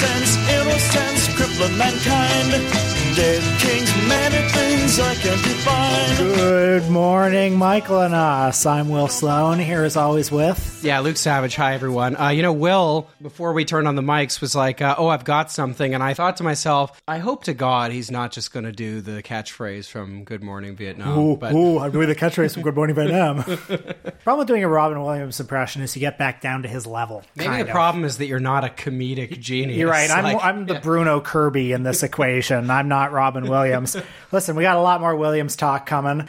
sense, innocence, crippling mankind. Dead kings, many things I can't define. Good morning, Michael and us. I'm Will Sloan, here as always with... Yeah, Luke Savage. Hi, everyone. Will, before we turned on the mics, was like, I've got something. And I thought to myself, I hope to God he's not just going to do the catchphrase from Good Morning Vietnam. I'm doing the catchphrase from Good Morning Vietnam. Problem with doing a Robin Williams impression is you get back down to his level. Maybe the problem is that you're not a comedic genius. You're right. I'm the Bruno Kirby in this equation. I'm not Robin Williams. Listen, we got a lot more Williams talk coming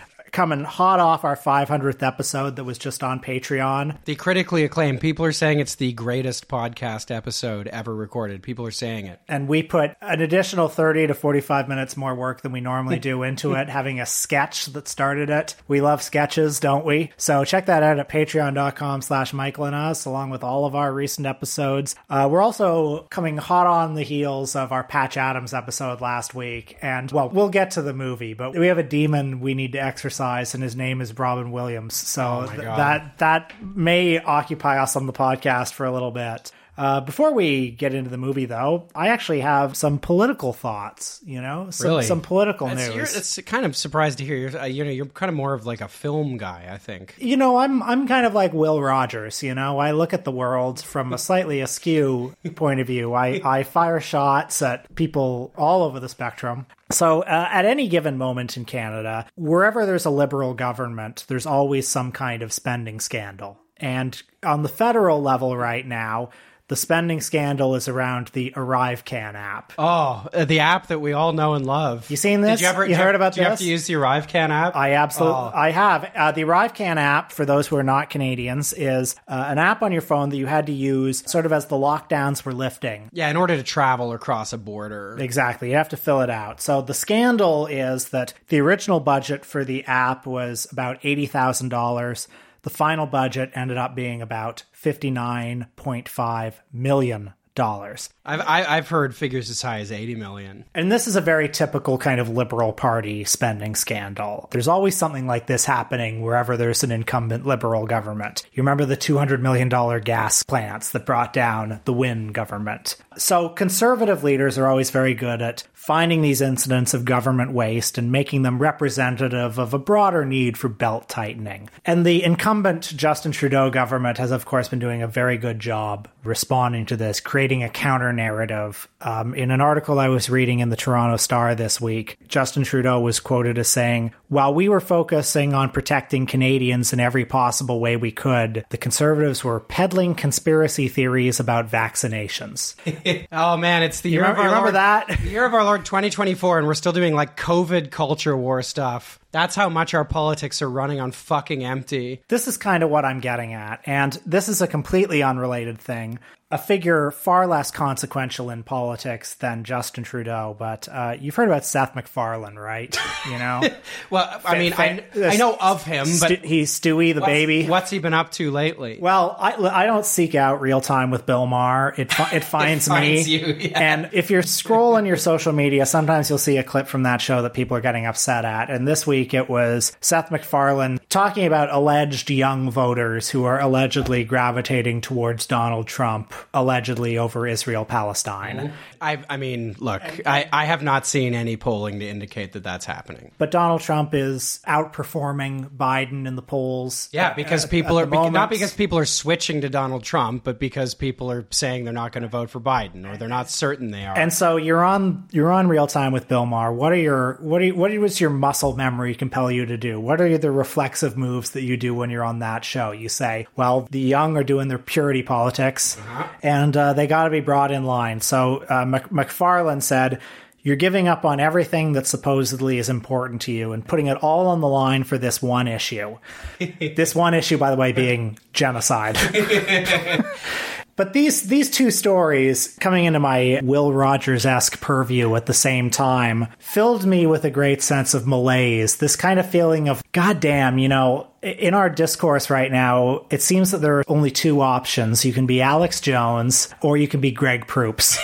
hot off our 500th episode that was just on Patreon. The critically acclaimed. People are saying it's the greatest podcast episode ever recorded. People are saying it. And we put an additional 30 to 45 minutes more work than we normally do into it, having a sketch that started it. We love sketches, don't we? So check that out at patreon.com/Michael and Us, along with all of our recent episodes. We're also coming hot on the heels of our Patch Adams episode last week. And, well, we'll get to the movie, but we have a demon we need to exercise, and his name is Robin Williams. So that may occupy us on the podcast for a little bit. Before we get into the movie, though, I actually have some political thoughts, some political news. It's kind of surprised to hear. You're kind of more of like a film guy, I think. I'm kind of like Will Rogers, I look at the world from a slightly askew point of view. I fire shots at people all over the spectrum. So at any given moment in Canada, wherever there's a Liberal government, there's always some kind of spending scandal. And on the federal level right now, the spending scandal is around the ArriveCan app. Oh, the app that we all know and love. You seen this? You heard about this? Do you have to use the ArriveCan app? I have. The ArriveCan app, for those who are not Canadians, is an app on your phone that you had to use sort of as the lockdowns were lifting. Yeah, in order to travel or cross a border. Exactly. You have to fill it out. So the scandal is that the original budget for the app was about $80,000. The final budget ended up being about $59.5 million. I've heard figures as high as $80 million. And this is a very typical kind of Liberal Party spending scandal. There's always something like this happening wherever there's an incumbent Liberal government. You remember the $200 million gas plants that brought down the Wynne government. So Conservative leaders are always very good at finding these incidents of government waste and making them representative of a broader need for belt tightening. And the incumbent Justin Trudeau government has, of course, been doing a very good job responding to this, creating a counter-narrative. In an article I was reading in the Toronto Star this week, Justin Trudeau was quoted as saying, "While we were focusing on protecting Canadians in every possible way we could, the Conservatives were peddling conspiracy theories about vaccinations." Oh, man, it's the year of our Lord 2024, and we're still doing like COVID culture war stuff. That's how much our politics are running on fucking empty. This is kind of what I'm getting at, and this is a completely unrelated thing. A figure far less consequential in politics than Justin Trudeau, but you've heard about Seth MacFarlane, right? Well, I mean, I know of him, but... He's Stewie the baby. What's he been up to lately? Well, I don't seek out Real Time with Bill Maher. It finds me. It finds you, yeah. And if you're scrolling your social media, sometimes you'll see a clip from that show that people are getting upset at. And this week it was Seth MacFarlane talking about alleged young voters who are allegedly gravitating towards Donald Trump, allegedly over Israel-Palestine. I have not seen any polling to indicate that that's happening. But Donald Trump is outperforming Biden in the polls. Yeah, because not because people are switching to Donald Trump, but because people are saying they're not going to vote for Biden, or they're not certain they are. And so you're on Real Time with Bill Maher. What does your muscle memory compel you to do? What are the reflexive moves that you do when you're on that show? You say, well, the young are doing their purity politics. Uh-huh. And they got to be brought in line. So MacFarlane said, "You're giving up on everything that supposedly is important to you and putting it all on the line for this one issue." This one issue, by the way, being genocide. But these two stories coming into my Will Rogers-esque purview at the same time filled me with a great sense of malaise, this kind of feeling of, goddamn, in our discourse right now, it seems that there are only two options. You can be Alex Jones or you can be Greg Proops.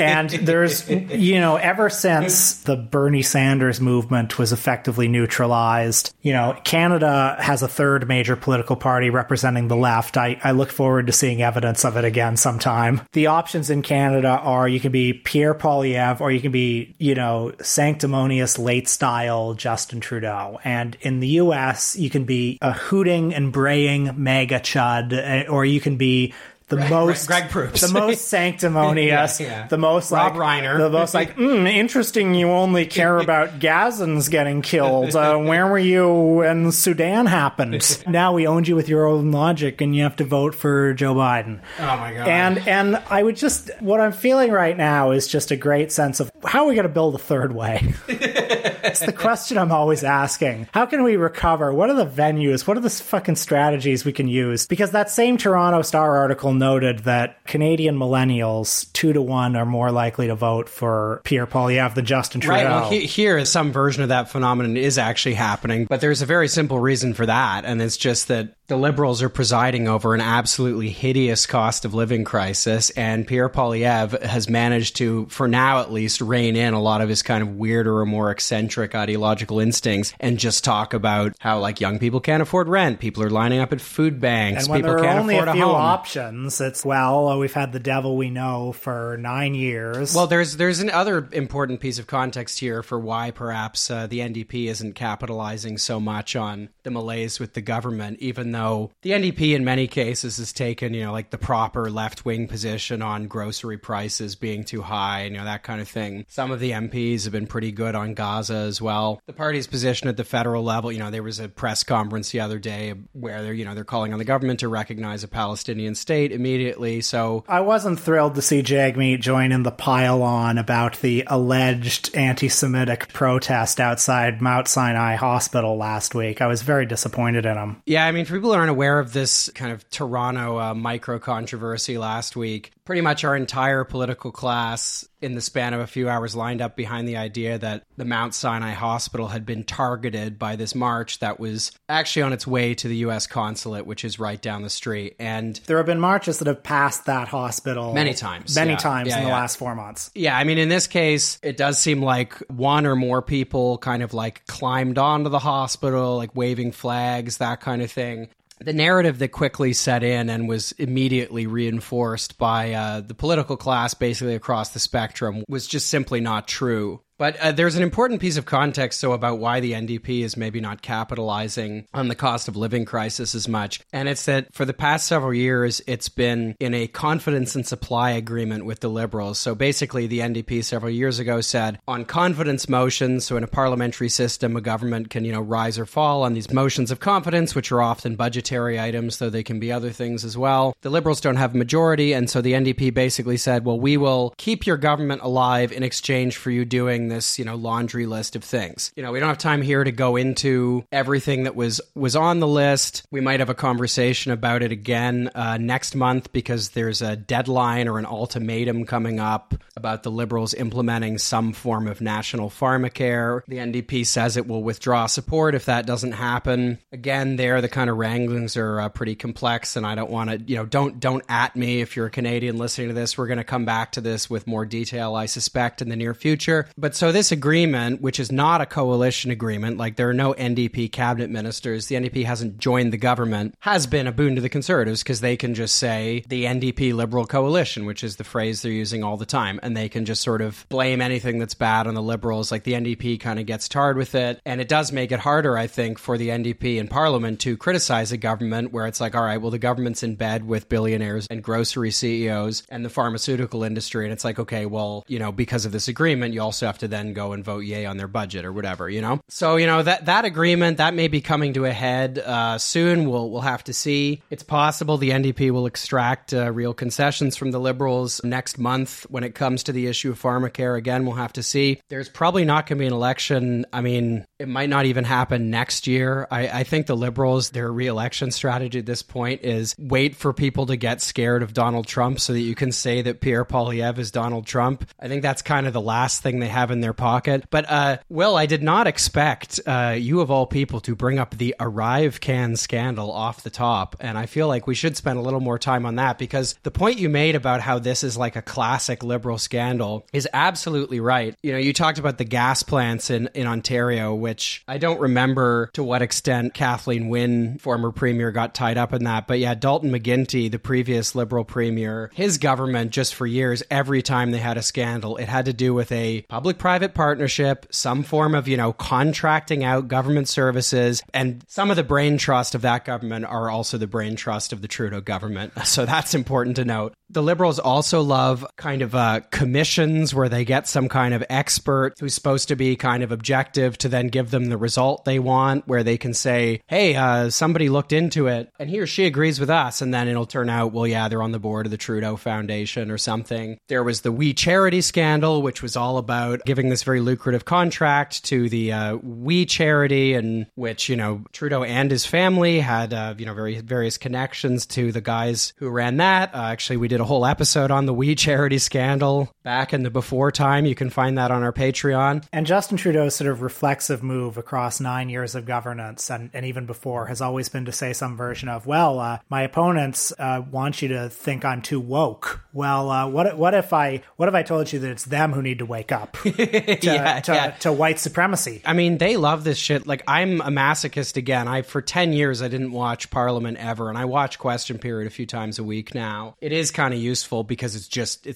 And there's, you know, ever since the Bernie Sanders movement was effectively neutralized, you know, Canada has a third major political party representing the left. I look forward to seeing evidence of it again sometime. The options in Canada are you can be Pierre Poilievre or you can be, you know, sanctimonious late style Justin Trudeau. And in the US, you can be a hooting and braying mega chud, or you can be the most Greg Proops, the most sanctimonious, the most Rob Reiner, the most like interesting. You only care about Gazans getting killed. Where were you when Sudan happened? Now we owned you with your own logic, and you have to vote for Joe Biden. Oh my god! And I would just, what I'm feeling right now is just a great sense of how are we going to build a third way. It's the question I'm always asking. How can we recover? What are the venues? What are the fucking strategies we can use? Because that same Toronto Star article noted that Canadian millennials 2 to 1 are more likely to vote for Pierre Poilievre than Justin Trudeau. Right. Well, here is some version of that phenomenon is actually happening, but there's a very simple reason for that, and it's just that the Liberals are presiding over an absolutely hideous cost of living crisis, and Pierre Poilievre has managed to, for now at least, rein in a lot of his kind of weirder or more eccentric ideological instincts and just talk about how, like, young people can't afford rent, people are lining up at food banks, and when people can't afford a home. And there are only a few options, it's, well, we've had the devil we know for 9 years. Well, there's another important piece of context here for why perhaps the NDP isn't capitalizing so much on the malaise with the government, even though the NDP in many cases has taken, you know, like the proper left-wing position on grocery prices being too high, you know, that kind of thing. Some of the MPs have been pretty good on Gaza as well. The party's position at the federal level, you know, there was a press conference the other day where they're, you know, they're calling on the government to recognize a Palestinian state immediately. So I wasn't thrilled to see Jagmeet join in the pile-on about the alleged anti-Semitic protest outside Mount Sinai Hospital last week. I was very disappointed in him. Yeah, I mean, for people who aren't aware of this kind of Toronto micro-controversy last week, pretty much our entire political class in the span of a few hours lined up behind the idea that the Mount Sinai Hospital had been targeted by this march that was actually on its way to the U.S. consulate, which is right down the street. And there have been marches that have passed that hospital many times in the last 4 months. Yeah, I mean, in this case, it does seem like one or more people kind of like climbed onto the hospital, like waving flags, that kind of thing. The narrative that quickly set in and was immediately reinforced by the political class basically across the spectrum was just simply not true. But there's an important piece of context, so about why the NDP is maybe not capitalizing on the cost of living crisis as much. And it's that for the past several years, it's been in a confidence and supply agreement with the Liberals. So basically, the NDP several years ago said on confidence motions, so in a parliamentary system, a government can, you know, rise or fall on these motions of confidence, which are often budgetary items, though they can be other things as well. The Liberals don't have a majority. And so the NDP basically said, well, we will keep your government alive in exchange for you doing this, you know, laundry list of things. You know, we don't have time here to go into everything that was on the list. We might have a conversation about it again next month because there's a deadline or an ultimatum coming up about the Liberals implementing some form of national pharmacare. The NDP says it will withdraw support if that doesn't happen. Again, there, the kind of wranglings are pretty complex, and I don't want to, you know, don't at me if you're a Canadian listening to this. We're going to come back to this with more detail, I suspect, in the near future. But so this agreement, which is not a coalition agreement, like there are no NDP cabinet ministers, the NDP hasn't joined the government, has been a boon to the Conservatives because they can just say the NDP Liberal coalition, which is the phrase they're using all the time. And they can just sort of blame anything that's bad on the Liberals. Like the NDP kind of gets tarred with it. And it does make it harder, I think, for the NDP in Parliament to criticize a government where it's like, all right, well, the government's in bed with billionaires and grocery CEOs and the pharmaceutical industry. And it's like, okay, well, you know, because of this agreement, you also have to then go and vote yay on their budget or whatever, you know? So, you know, that agreement, that may be coming to a head soon. We'll have to see. It's possible the NDP will extract real concessions from the Liberals next month when it comes to the issue of pharmacare. Again, we'll have to see. There's probably not going to be an election. I mean, it might not even happen next year. I think the Liberals, their re-election strategy at this point is wait for people to get scared of Donald Trump so that you can say that Pierre Poilievre is Donald Trump. I think that's kind of the last thing they have in in their pocket. But, Will, I did not expect you of all people to bring up the ArriveCan scandal off the top. And I feel like we should spend a little more time on that, because the point you made about how this is like a classic liberal scandal is absolutely right. You know, you talked about the gas plants in Ontario, which I don't remember to what extent Kathleen Wynne, former premier, got tied up in that. But yeah, Dalton McGuinty, the previous Liberal premier, his government just for years, every time they had a scandal, it had to do with a public-private partnership, some form of, you know, contracting out government services. And some of the brain trust of that government are also the brain trust of the Trudeau government. So that's important to note. The Liberals also love kind of commissions where they get some kind of expert who's supposed to be kind of objective to then give them the result they want, where they can say, hey, somebody looked into it and he or she agrees with us. And then it'll turn out, well, yeah, they're on the board of the Trudeau Foundation or something. There was the We Charity scandal, which was all about giving this very lucrative contract to the We Charity, and which, you know, Trudeau and his family had, you know, various connections to the guys who ran that. Actually, we did a whole episode on the We Charity scandal back in the before time. You can find that on our Patreon. And Justin Trudeau's sort of reflexive move across 9 years of governance and even before has always been to say some version of, well, my opponents want you to think I'm too woke. Well, what if I told you that it's them who need to wake up to white supremacy? I mean, they love this shit. Like, I'm a masochist again. For 10 years, I didn't watch Parliament ever, and I watch Question Period a few times a week now. It is kind of useful because it's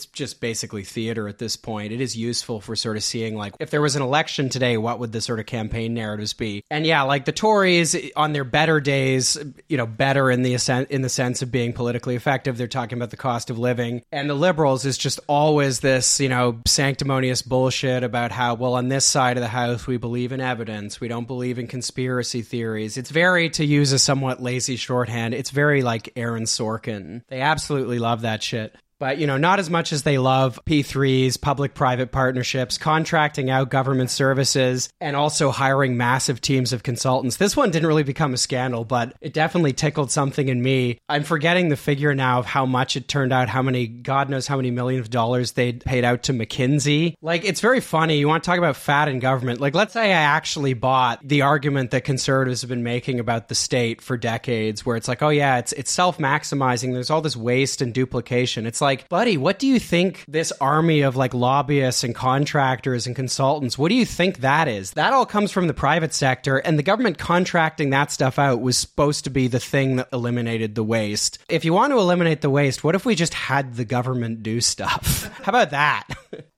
just basically theater at this point. It is useful for sort of seeing, like, if there was an election today, what would the sort of campaign narratives be? And yeah, like the Tories on their better days, you know, better in the sense of being politically effective, they're talking about the cost of living. And the Liberals is just always this, you know, sanctimonious bullshit about how, well, on this side of the house, we believe in evidence. We don't believe in conspiracy theories. It's very, to use a somewhat lazy shorthand, it's very like Aaron Sorkin. They absolutely love that shit. But, you know, not as much as they love P3s, public-private partnerships, contracting out government services, and also hiring massive teams of consultants. This one didn't really become a scandal, but it definitely tickled something in me. I'm forgetting the figure now of how much it turned out, how many, God knows how many millions of dollars they'd paid out to McKinsey. Like, it's very funny. You want to talk about fat in government. Like, let's say I actually bought the argument that conservatives have been making about the state for decades, where it's like, oh yeah, it's self-maximizing. There's all this waste and duplication. It's like, buddy, what do you think this army of like lobbyists and contractors and consultants, what do you think that is? That all comes from the private sector, and the government contracting that stuff out was supposed to be the thing that eliminated the waste. If you want to eliminate the waste, what if we just had the government do stuff? How about that?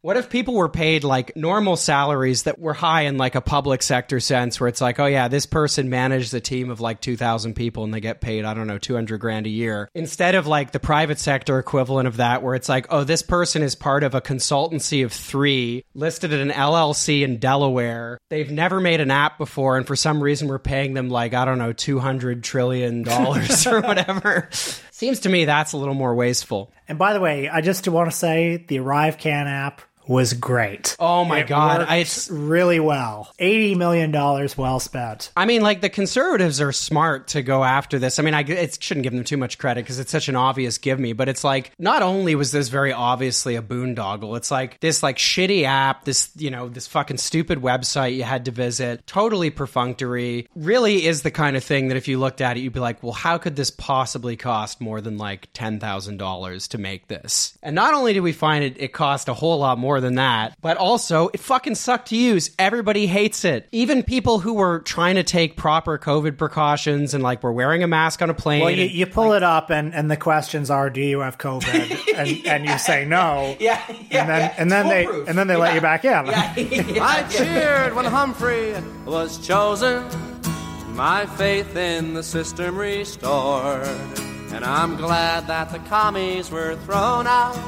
What if people were paid like normal salaries that were high in like a public sector sense, where it's like, oh yeah, this person managed a team of like 2,000 people and they get paid, I don't know, $200,000 a year, instead of like the private sector equivalent of that, where it's like, oh, this person is part of a consultancy of 3 listed at an LLC in Delaware. They've never made an app before, and for some reason we're paying them like, I don't know, $200 trillion or whatever. Seems to me that's a little more wasteful. And by the way, I just want to say the ArriveCan app was great. Oh my God. It's really well. $80 million well spent. I mean, like, the Conservatives are smart to go after this. I mean, it shouldn't give them too much credit because it's such an obvious give me, but it's like, not only was this very obviously a boondoggle, it's like this like shitty app, this, you know, this fucking stupid website you had to visit, totally perfunctory, really is the kind of thing that if you looked at it, you'd be like, well, how could this possibly cost more than like $10,000 to make this? And not only do we find it cost a whole lot more than that, but also it fucking sucked to use. Everybody hates it. Even people who were trying to take proper COVID precautions and like were wearing a mask on a plane. Well, you pull like, it up and the questions are, do you have COVID? And, yeah. And you say no. Yeah. Yeah, and then they let you back in. Yeah. Yeah. I cheered when Humphrey was chosen. My faith in the system restored. And I'm glad that the commies were thrown out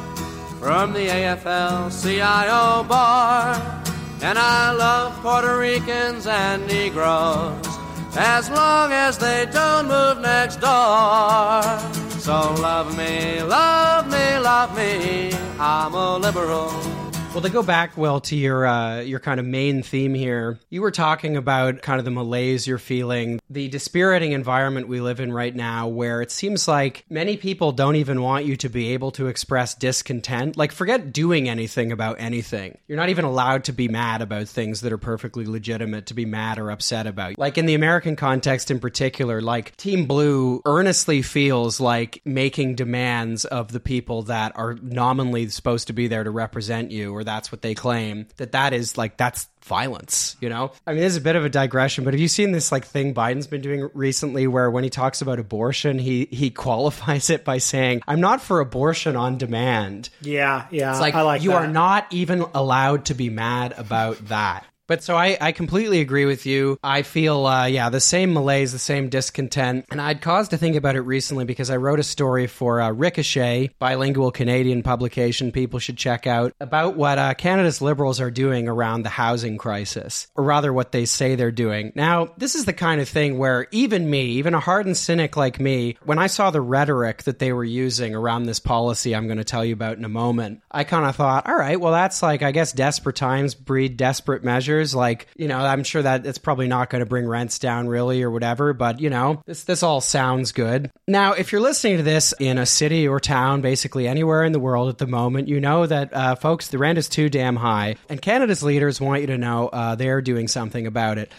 from the AFL-CIO bar, and I love Puerto Ricans and Negroes, as long as they don't move next door. So love me, love me, love me, I'm a liberal, Well, to go back, Will, to your kind of main theme here, you were talking about kind of the malaise you're feeling, the dispiriting environment we live in right now, where it seems like many people don't even want you to be able to express discontent. Like, forget doing anything about anything. You're not even allowed to be mad about things that are perfectly legitimate to be mad or upset about. Like, in the American context in particular, like, Team Blue earnestly feels like making demands of the people that are nominally supposed to be there to represent you, or that's what they claim, that is, like, that's violence, you know? I mean, this is a bit of a digression, but have you seen this, like, thing Biden's been doing recently where when he talks about abortion, he qualifies it by saying, I'm not for abortion on demand. Yeah. It's like, I like you that. Are not even allowed to be mad about that. But so I completely agree with you. I feel, the same malaise, the same discontent. And I had cause to think about it recently because I wrote a story for Ricochet, bilingual Canadian publication people should check out, about what Canada's Liberals are doing around the housing crisis, or rather what they say they're doing. Now, this is the kind of thing where even me, even a hardened cynic like me, when I saw the rhetoric that they were using around this policy I'm going to tell you about in a moment, I kind of thought, all right, well, that's like, I guess desperate times breed desperate measures. Like, you know, I'm sure that it's probably not going to bring rents down really or whatever, but, you know, this all sounds good. Now, if you're listening to this in a city or town, basically anywhere in the world at the moment, you know that, folks, the rent is too damn high. And Canada's leaders want you to know they're doing something about it.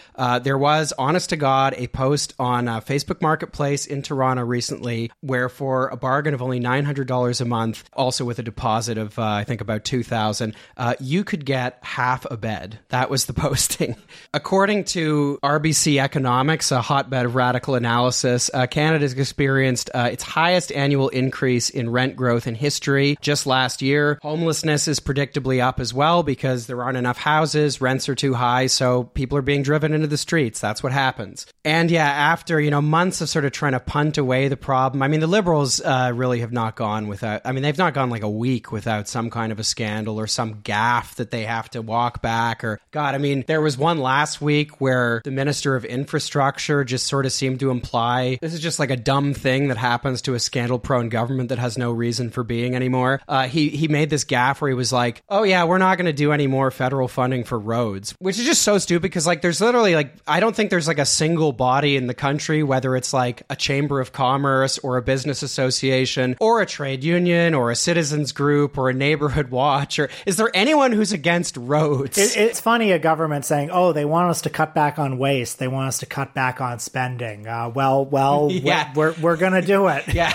There was, honest to God, a post on Facebook Marketplace in Toronto recently where for a bargain of only $900 a month, also with a deposit of, I think, about $2,000, you could get half a bed. That was the posting. According to RBC Economics, a hotbed of radical analysis, Canada's experienced its highest annual increase in rent growth in history just last year. Homelessness is predictably up as well because there aren't enough houses, rents are too high, so people are being driven into the streets. That's what happens. And yeah, after, you know, months of sort of trying to punt away the problem, I mean, the Liberals really have not gone without, I mean, they've not gone like a week without some kind of a scandal or some gaffe that they have to walk back or, God, I mean, there was one last week where the Minister of Infrastructure just sort of seemed to imply this is just like a dumb thing that happens to a scandal-prone government that has no reason for being anymore. He made this gaffe where he was like, oh yeah, we're not going to do any more federal funding for roads, which is just so stupid because like there's literally like, I don't think there's like a single body in the country, whether it's like a chamber of commerce or a business association or a trade union or a citizens group or a neighborhood watch, or is there anyone who's against roads? It's funny, a government saying, oh, they want us to cut back on waste, they want us to cut back on spending. Yeah. We're gonna do it. Yeah.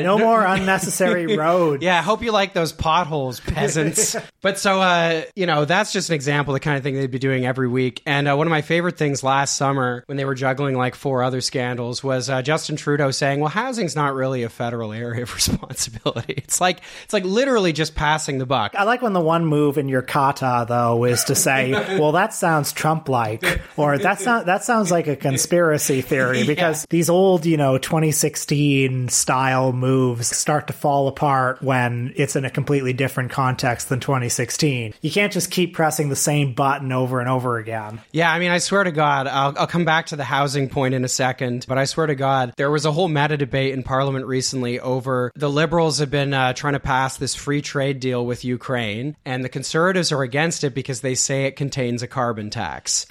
No more unnecessary roads. Yeah, hope you like those potholes, peasants. But so, you know, that's just an example of the kind of thing they'd be doing every week. And one of my favorite things last summer when they were juggling like four other scandals was Justin Trudeau saying, well, housing's not really a federal area of responsibility. It's like literally just passing the buck. I like when the one move in your kata, though, is to say, well, that sounds Trump-like, or that sounds like a conspiracy theory, because these old, you know, 2016 style moves start to fall apart when it's in a completely different context than 2016. You can't just keep pressing the same button over and over again. Yeah, I mean, I swear to God, I'll come back to the housing point in a second, but I swear to God, there was a whole meta debate in Parliament recently over the Liberals have been trying to pass this free trade deal with Ukraine, and the Conservatives are against it because they say it contains a carbon tax.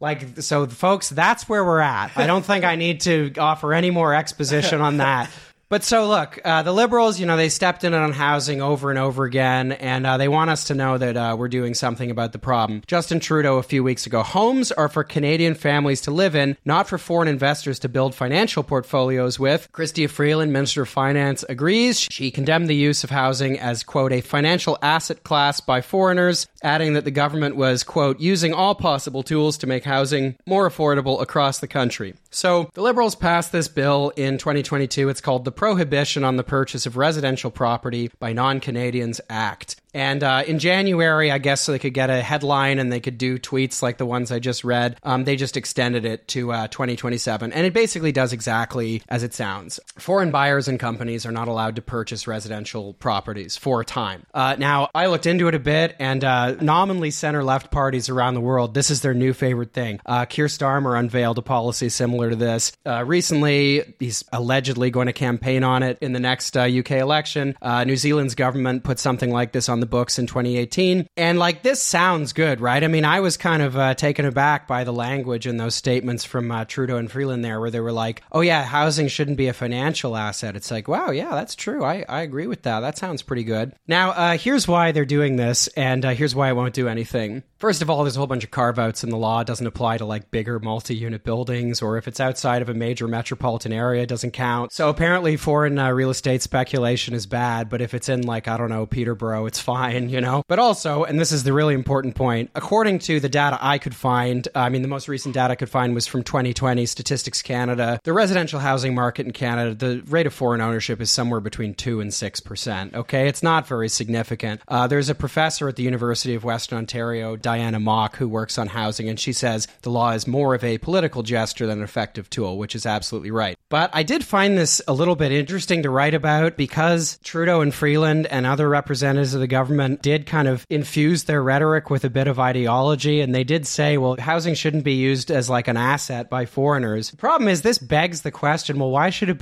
Like, so folks, that's where we're at. I don't think I need to offer any more exposition on that. But so look, the Liberals, you know, they stepped in on housing over and over again, and they want us to know that we're doing something about the problem. Justin Trudeau a few weeks ago, homes are for Canadian families to live in, not for foreign investors to build financial portfolios with. Chrystia Freeland, Minister of Finance, agrees. She condemned the use of housing as, quote, a financial asset class by foreigners, adding that the government was, quote, using all possible tools to make housing more affordable across the country. So the Liberals passed this bill in 2022. It's called the Prohibition on the Purchase of Residential Property by Non-Canadians Act. And in January, I guess, so they could get a headline and they could do tweets like the ones I just read, they just extended it to 2027. And it basically does exactly as it sounds. Foreign buyers and companies are not allowed to purchase residential properties for a time. Now, I looked into it a bit, and nominally center-left parties around the world, this is their new favorite thing. Keir Starmer unveiled a policy similar to this. Recently, he's allegedly going to campaign on it in the next UK election. New Zealand's government put something like this on on the books in 2018. And like, this sounds good, right? I mean, I was kind of taken aback by the language in those statements from Trudeau and Freeland there, where they were like, oh yeah, housing shouldn't be a financial asset. It's like, wow, yeah, that's true. I agree with that. That sounds pretty good. Now, here's why they're doing this, and here's why I won't do anything. First of all, there's a whole bunch of carve-outs in the law. It doesn't apply to like bigger multi-unit buildings, or if it's outside of a major metropolitan area, it doesn't count. So apparently foreign real estate speculation is bad, but if it's in like, I don't know, Peterborough, it's fine, you know? But also, and this is the really important point, according to the data I could find, I mean, the most recent data I could find was from 2020, Statistics Canada. The residential housing market in Canada, the rate of foreign ownership is somewhere between 2 and 6%, okay? It's not very significant. There's a professor at the University of Western Ontario, Diana Mock, who works on housing, and she says the law is more of a political gesture than an effective tool, which is absolutely right. But I did find this a little bit interesting to write about because Trudeau and Freeland and other representatives of the government did kind of infuse their rhetoric with a bit of ideology, and they did say, well, housing shouldn't be used as like an asset by foreigners. The problem is this begs the question, well, why should it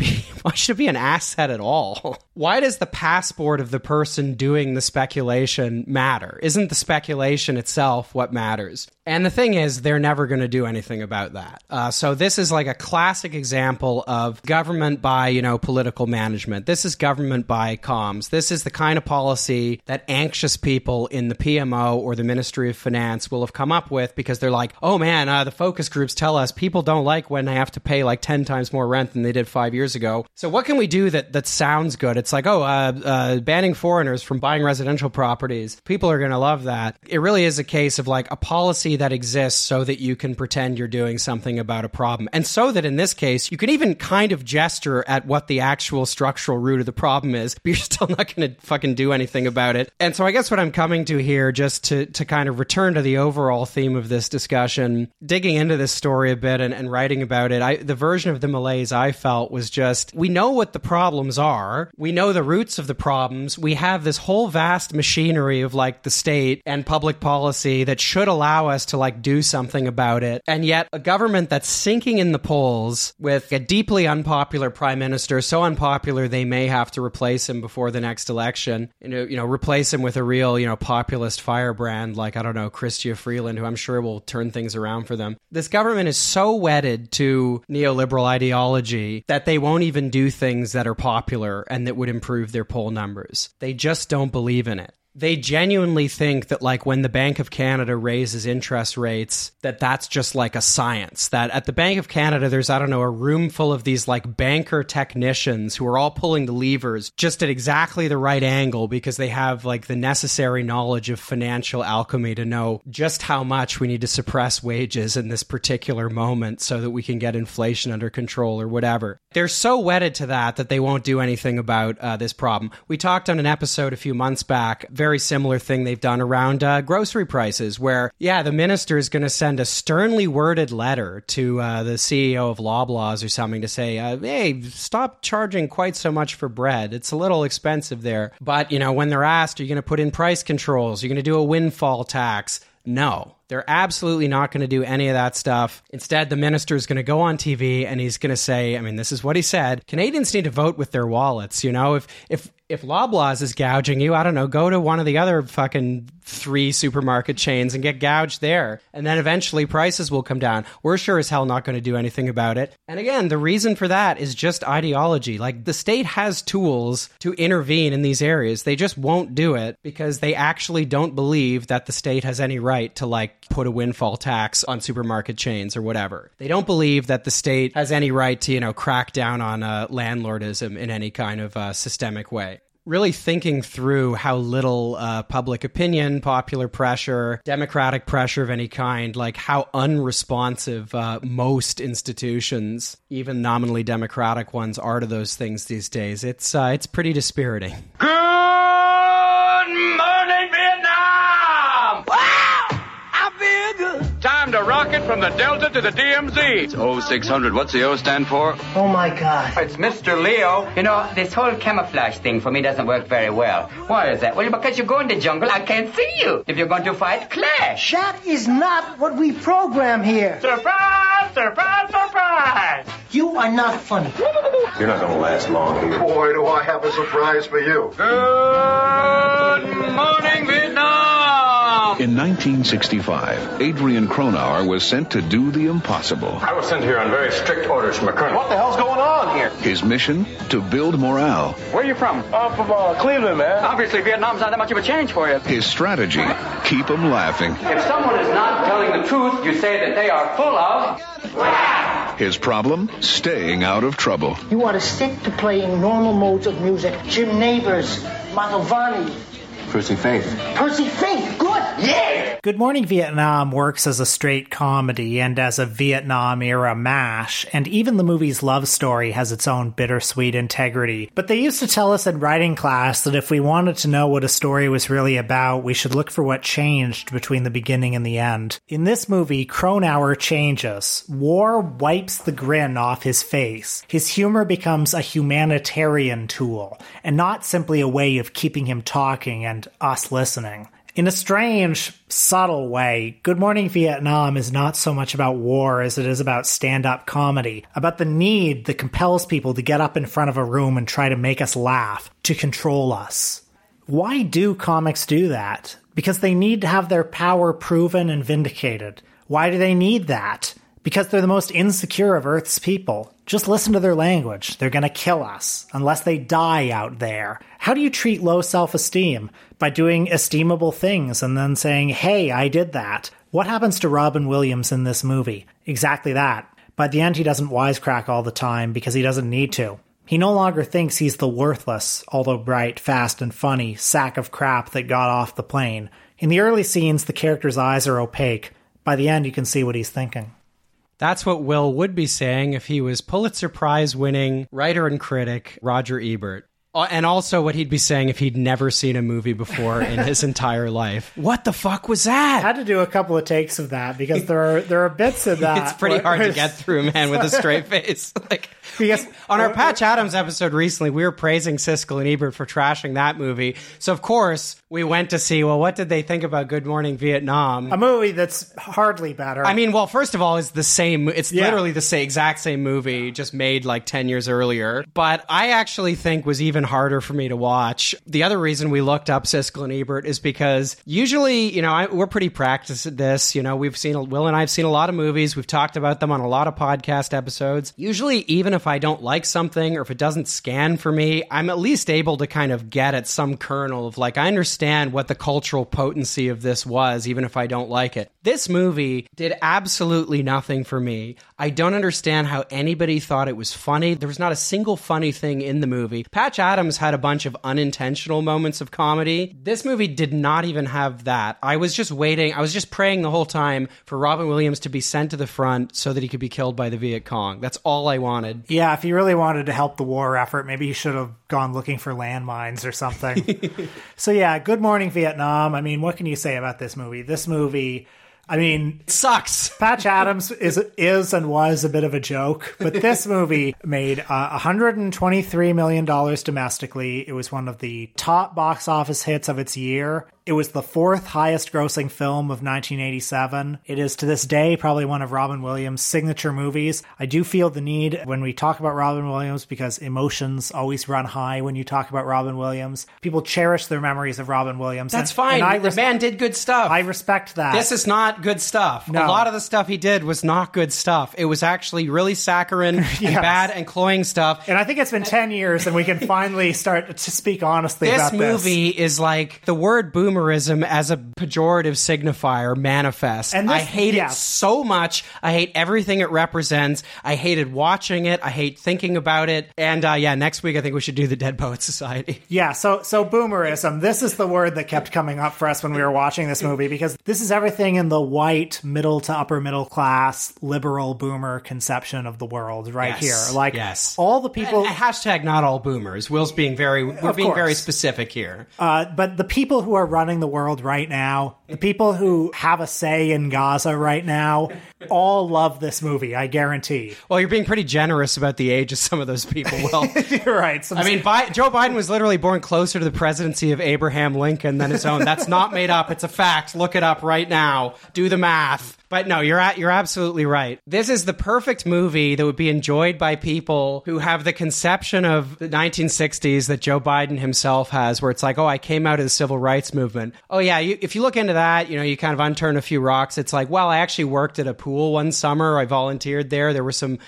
be an asset at all? Why does the passport of the person doing the speculation matter? Isn't the speculation itself what matters? And the thing is, they're never going to do anything about that. So this is like a classic example of government by, you know, political management. This is government by comms. This is the kind of policy that anxious people in the PMO or the Ministry of Finance will have come up with because they're like, oh man, the focus groups tell us people don't like when they have to pay like 10 times more rent than they did 5 years ago. So what can we do that sounds good? It's like, banning foreigners from buying residential properties. People are going to love that. It really is a case of like a policy that exists so that you can pretend you're doing something about a problem. And so that in this case, you can even kind of gesture at what the actual structural root of the problem is, but you're still not going to fucking do anything about it. And so I guess what I'm coming to here, just to kind of return to the overall theme of this discussion, digging into this story a bit and writing about it, the version of the malaise I felt was just, we know what the problems are. We know the roots of the problems. We have this whole vast machinery of like the state and public policy that should allow us to like do something about it. And yet a government that's sinking in the polls with a deeply unpopular prime minister, so unpopular they may have to replace him before the next election, you know, replace him with a real, you know, populist firebrand like, I don't know, Chrystia Freeland, who I'm sure will turn things around for them. This government is so wedded to neoliberal ideology that they won't even do things that are popular and that would improve their poll numbers. They just don't believe in it. They genuinely think that like when the Bank of Canada raises interest rates, that's just like a science, that at the Bank of Canada, there's, I don't know, a room full of these like banker technicians who are all pulling the levers just at exactly the right angle because they have like the necessary knowledge of financial alchemy to know just how much we need to suppress wages in this particular moment so that we can get inflation under control or whatever. They're so wedded to that they won't do anything about this problem. We talked on an episode a few months back, very similar thing they've done around grocery prices, where, yeah, the minister is going to send a sternly worded letter to the CEO of Loblaws or something to say, hey, stop charging quite so much for bread. It's a little expensive there. But, you know, when they're asked, are you going to put in price controls? You're going to do a windfall tax? No. They're absolutely not going to do any of that stuff. Instead, the minister is going to go on TV and he's going to say, I mean, this is what he said, Canadians need to vote with their wallets. You know, if Loblaws is gouging you, I don't know, go to one of the other fucking 3 supermarket chains and get gouged there. And then eventually prices will come down. We're sure as hell not going to do anything about it. And again, the reason for that is just ideology. Like the state has tools to intervene in these areas. They just won't do it because they actually don't believe that the state has any right to like put a windfall tax on supermarket chains or whatever. They don't believe that the state has any right to, you know, crack down on landlordism in any kind of systemic way. Really thinking through how little public opinion, popular pressure, democratic pressure of any kind, like how unresponsive most institutions, even nominally democratic ones, are to those things these days. It's pretty dispiriting. To rocket from the Delta to the DMZ. It's 0600. What's the O stand for? Oh, my God. It's Mr. Leo. You know, this whole camouflage thing for me doesn't work very well. Why is that? Well, because you go in the jungle, I can't see you. If you're going to fight, clash. That is not what we program here. Surprise, surprise, surprise. You are not funny. You're not going to last long here. Boy, do I have a surprise for you. Good morning. 1965, Adrian Cronauer was sent to do the impossible. I was sent here on very strict orders from a colonel. What the hell's going on here? His mission, to build morale. Where are you from? I'm from Cleveland, man. Obviously, Vietnam's not that much of a change for you. His strategy, keep them laughing. If someone is not telling the truth, you say that they are full of... Wow. His problem, staying out of trouble. You want to stick to playing normal modes of music. Jim Neighbors, Mantovani. Percy Faith. Percy Faith, good, yeah! Good Morning Vietnam works as a straight comedy and as a Vietnam-era mash, and even the movie's love story has its own bittersweet integrity. But they used to tell us in writing class that if we wanted to know what a story was really about, we should look for what changed between the beginning and the end. In this movie, Cronauer changes. War wipes the grin off his face. His humor becomes a humanitarian tool, and not simply a way of keeping him talking and us listening. In a strange, subtle way, Good Morning Vietnam is not so much about war as it is about stand-up comedy, about the need that compels people to get up in front of a room and try to make us laugh, to control us. Why do comics do that? Because they need to have their power proven and vindicated. Why do they need that? Because they're the most insecure of Earth's people. Just listen to their language. They're going to kill us, unless they die out there. How do you treat low self-esteem? By doing esteemable things and then saying, hey, I did that. What happens to Robin Williams in this movie? Exactly that. By the end, he doesn't wisecrack all the time because he doesn't need to. He no longer thinks he's the worthless, although bright, fast, and funny sack of crap that got off the plane. In the early scenes, the character's eyes are opaque. By the end, you can see what he's thinking. That's what Will would be saying if he was Pulitzer Prize-winning writer and critic Roger Ebert. And also what he'd be saying if he'd never seen a movie before in his entire life. What the fuck was that? I had to do a couple of takes of that because there are bits of that. It's pretty hard to get through, man, with a straight face. Like, because on our Patch Adams episode recently, we were praising Siskel and Ebert for trashing that movie. So, of course, we went to see, well, what did they think about Good Morning Vietnam? A movie that's hardly better. I mean, well, first of all, it's the same. It's literally the exact same movie, just made like 10 years earlier. But I actually think was even harder for me to watch. The other reason we looked up Siskel and Ebert is because usually, you know, we're pretty practiced at this. You know, Will and I have seen a lot of movies. We've talked about them on a lot of podcast episodes. Usually, even if I don't like something or if it doesn't scan for me, I'm at least able to kind of get at some kernel of like, I understand what the cultural potency of this was, even if I don't like it. This movie did absolutely nothing for me. I don't understand how anybody thought it was funny. There was not a single funny thing in the movie. Patch Adams had a bunch of unintentional moments of comedy. This movie did not even have that. I was just waiting. I was just praying the whole time for Robin Williams to be sent to the front so that he could be killed by the Viet Cong. That's all I wanted. Yeah, if he really wanted to help the war effort, maybe he should have gone looking for landmines or something. So yeah, Good Morning Vietnam. I mean, what can you say about this movie? This movie... I mean, it sucks. Patch Adams is and was a bit of a joke, but this movie made $123 million domestically. It was one of the top box office hits of its year. It was the fourth highest grossing film of 1987. It is to this day probably one of Robin Williams' signature movies. I do feel the need when we talk about Robin Williams because emotions always run high when you talk about Robin Williams. People cherish their memories of Robin Williams. That's fine. And the man did good stuff. I respect that. This is not good stuff. No. A lot of the stuff he did was not good stuff. It was actually really saccharine and bad and cloying stuff. And I think it's been 10 years and we can finally start to speak honestly about this. This movie is like the word boomer as a pejorative signifier manifest. And I hate it so much. I hate everything it represents. I hated watching it. I hate thinking about it. And next week I think we should do the Dead Poets Society. Yeah, so boomerism. This is the word that kept coming up for us when we were watching this movie because this is everything in the white, middle to upper middle class, liberal boomer conception of the world here. Like all the people... And hashtag not all boomers. Will's being very specific here. But the people who are running the world right now, the people who have a say in Gaza right now, all love this movie, I guarantee. Well, you're being pretty generous about the age of some of those people, Will. You're right. Joe Biden was literally born closer to the presidency of Abraham Lincoln than his own. That's not made up. It's a fact. Look it up right now. Do the math. But no, you're absolutely right. This is the perfect movie that would be enjoyed by people who have the conception of the 1960s that Joe Biden himself has, where it's like, oh, I came out of the civil rights movement. Oh yeah, if you look into that, you know, you kind of unturn a few rocks. It's like, well, I actually worked at a pool one summer. I volunteered there. There were some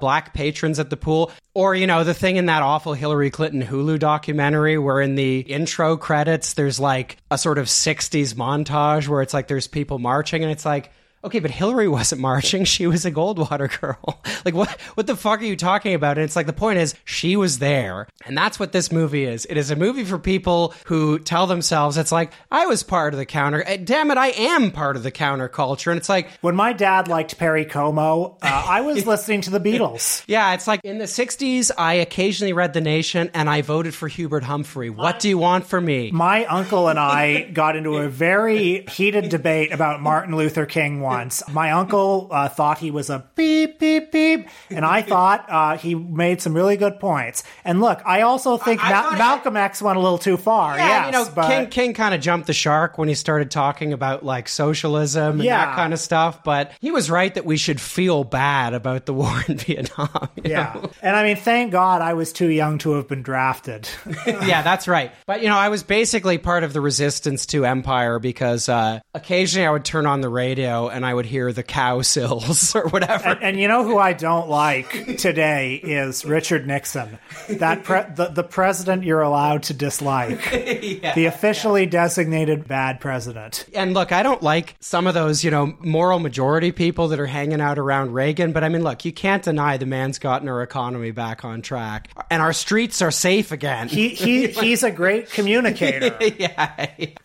black patrons at the pool. Or, you know, the thing in that awful Hillary Clinton Hulu documentary where in the intro credits, there's like a sort of 60s montage where it's like there's people marching and it's like, okay, but Hillary wasn't marching. She was a Goldwater girl. Like, what the fuck are you talking about? And it's like, the point is, she was there. And that's what this movie is. It is a movie for people who tell themselves, it's like, I was part of the counter. Damn it, I am part of the counterculture. And it's like... When my dad liked Perry Como, I was listening to the Beatles. Yeah, it's like, in the 60s, I occasionally read The Nation, and I voted for Hubert Humphrey. What do you want from me? My uncle and I got into a very heated debate about Martin Luther King once. My uncle thought he was a beep, beep, beep, and I thought he made some really good points. And look, I also think Malcolm X went a little too far. Yeah, yes, you know, but... King kind of jumped the shark when he started talking about like socialism and that kind of stuff. But he was right that we should feel bad about the war in Vietnam. You know? And I mean, thank God I was too young to have been drafted. Yeah, that's right. But you know, I was basically part of the resistance to empire because occasionally I would turn on the radio and I would hear The Cow Sills or whatever. And you know who I don't like today is Richard Nixon. That the president you're allowed to dislike. The officially designated bad president. And look, I don't like some of those, you know, moral majority people that are hanging out around Reagan. But I mean, look, you can't deny the man's gotten our economy back on track. And our streets are safe again. He's a great communicator.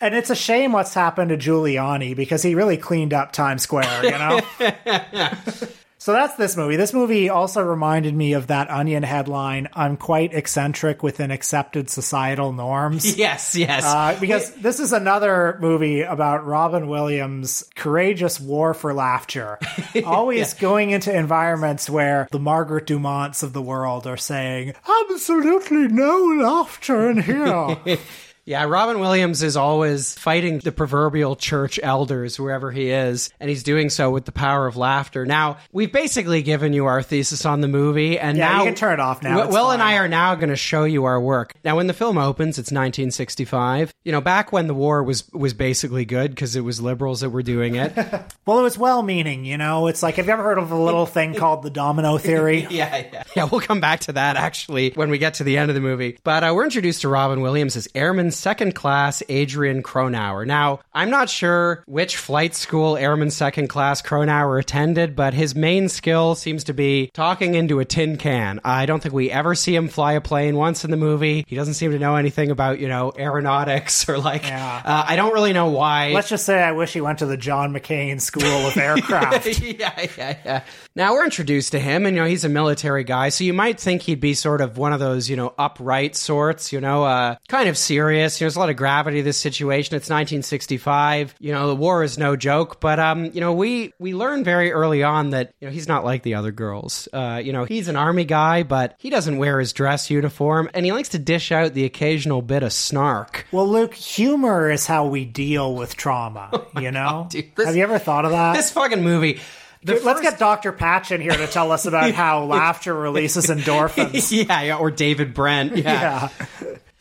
And it's a shame what's happened to Giuliani because he really cleaned up Times Square, you know? So that's this movie. This movie also reminded me of that Onion headline, I'm quite eccentric within accepted societal norms. Yes. Because this is another movie about Robin Williams' courageous war for laughter. Always going into environments where the Margaret Dumonts of the world are saying, absolutely no laughter in here. Yeah, Robin Williams is always fighting the proverbial church elders, wherever he is, and he's doing so with the power of laughter. Now, we've basically given you our thesis on the movie, and now... you can turn it off now. Will and I are now going to show you our work. Now, when the film opens, it's 1965. You know, back when the war was basically good, because it was liberals that were doing it. Well, it was well-meaning, you know? It's like, have you ever heard of a little thing called the domino theory? Yeah. Yeah, we'll come back to that, actually, when we get to the end of the movie. But we're introduced to Robin Williams as Airman Second Class Adrian Cronauer. Now, I'm not sure which flight school Airman Second Class Cronauer attended, but his main skill seems to be talking into a tin can. I don't think we ever see him fly a plane once in the movie. He doesn't seem to know anything about, you know, aeronautics or like... Yeah. I don't really know why. Let's just say I wish he went to the John McCain School of Aircraft. Yeah. Now, we're introduced to him, and, you know, he's a military guy, so you might think he'd be sort of one of those, you know, upright sorts, you know, kind of serious. You know, there's a lot of gravity to this situation. It's 1965. You know, the war is no joke. But, you know, we learn very early on that, you know, he's not like the other girls. You know, he's an army guy, but he doesn't wear his dress uniform. And he likes to dish out the occasional bit of snark. Well, Luke, humor is how we deal with trauma, you know? God, dude, have you ever thought of that? This fucking movie... Let's get Dr. Patch in here to tell us about how laughter releases endorphins. Yeah, or David Brent. Yeah.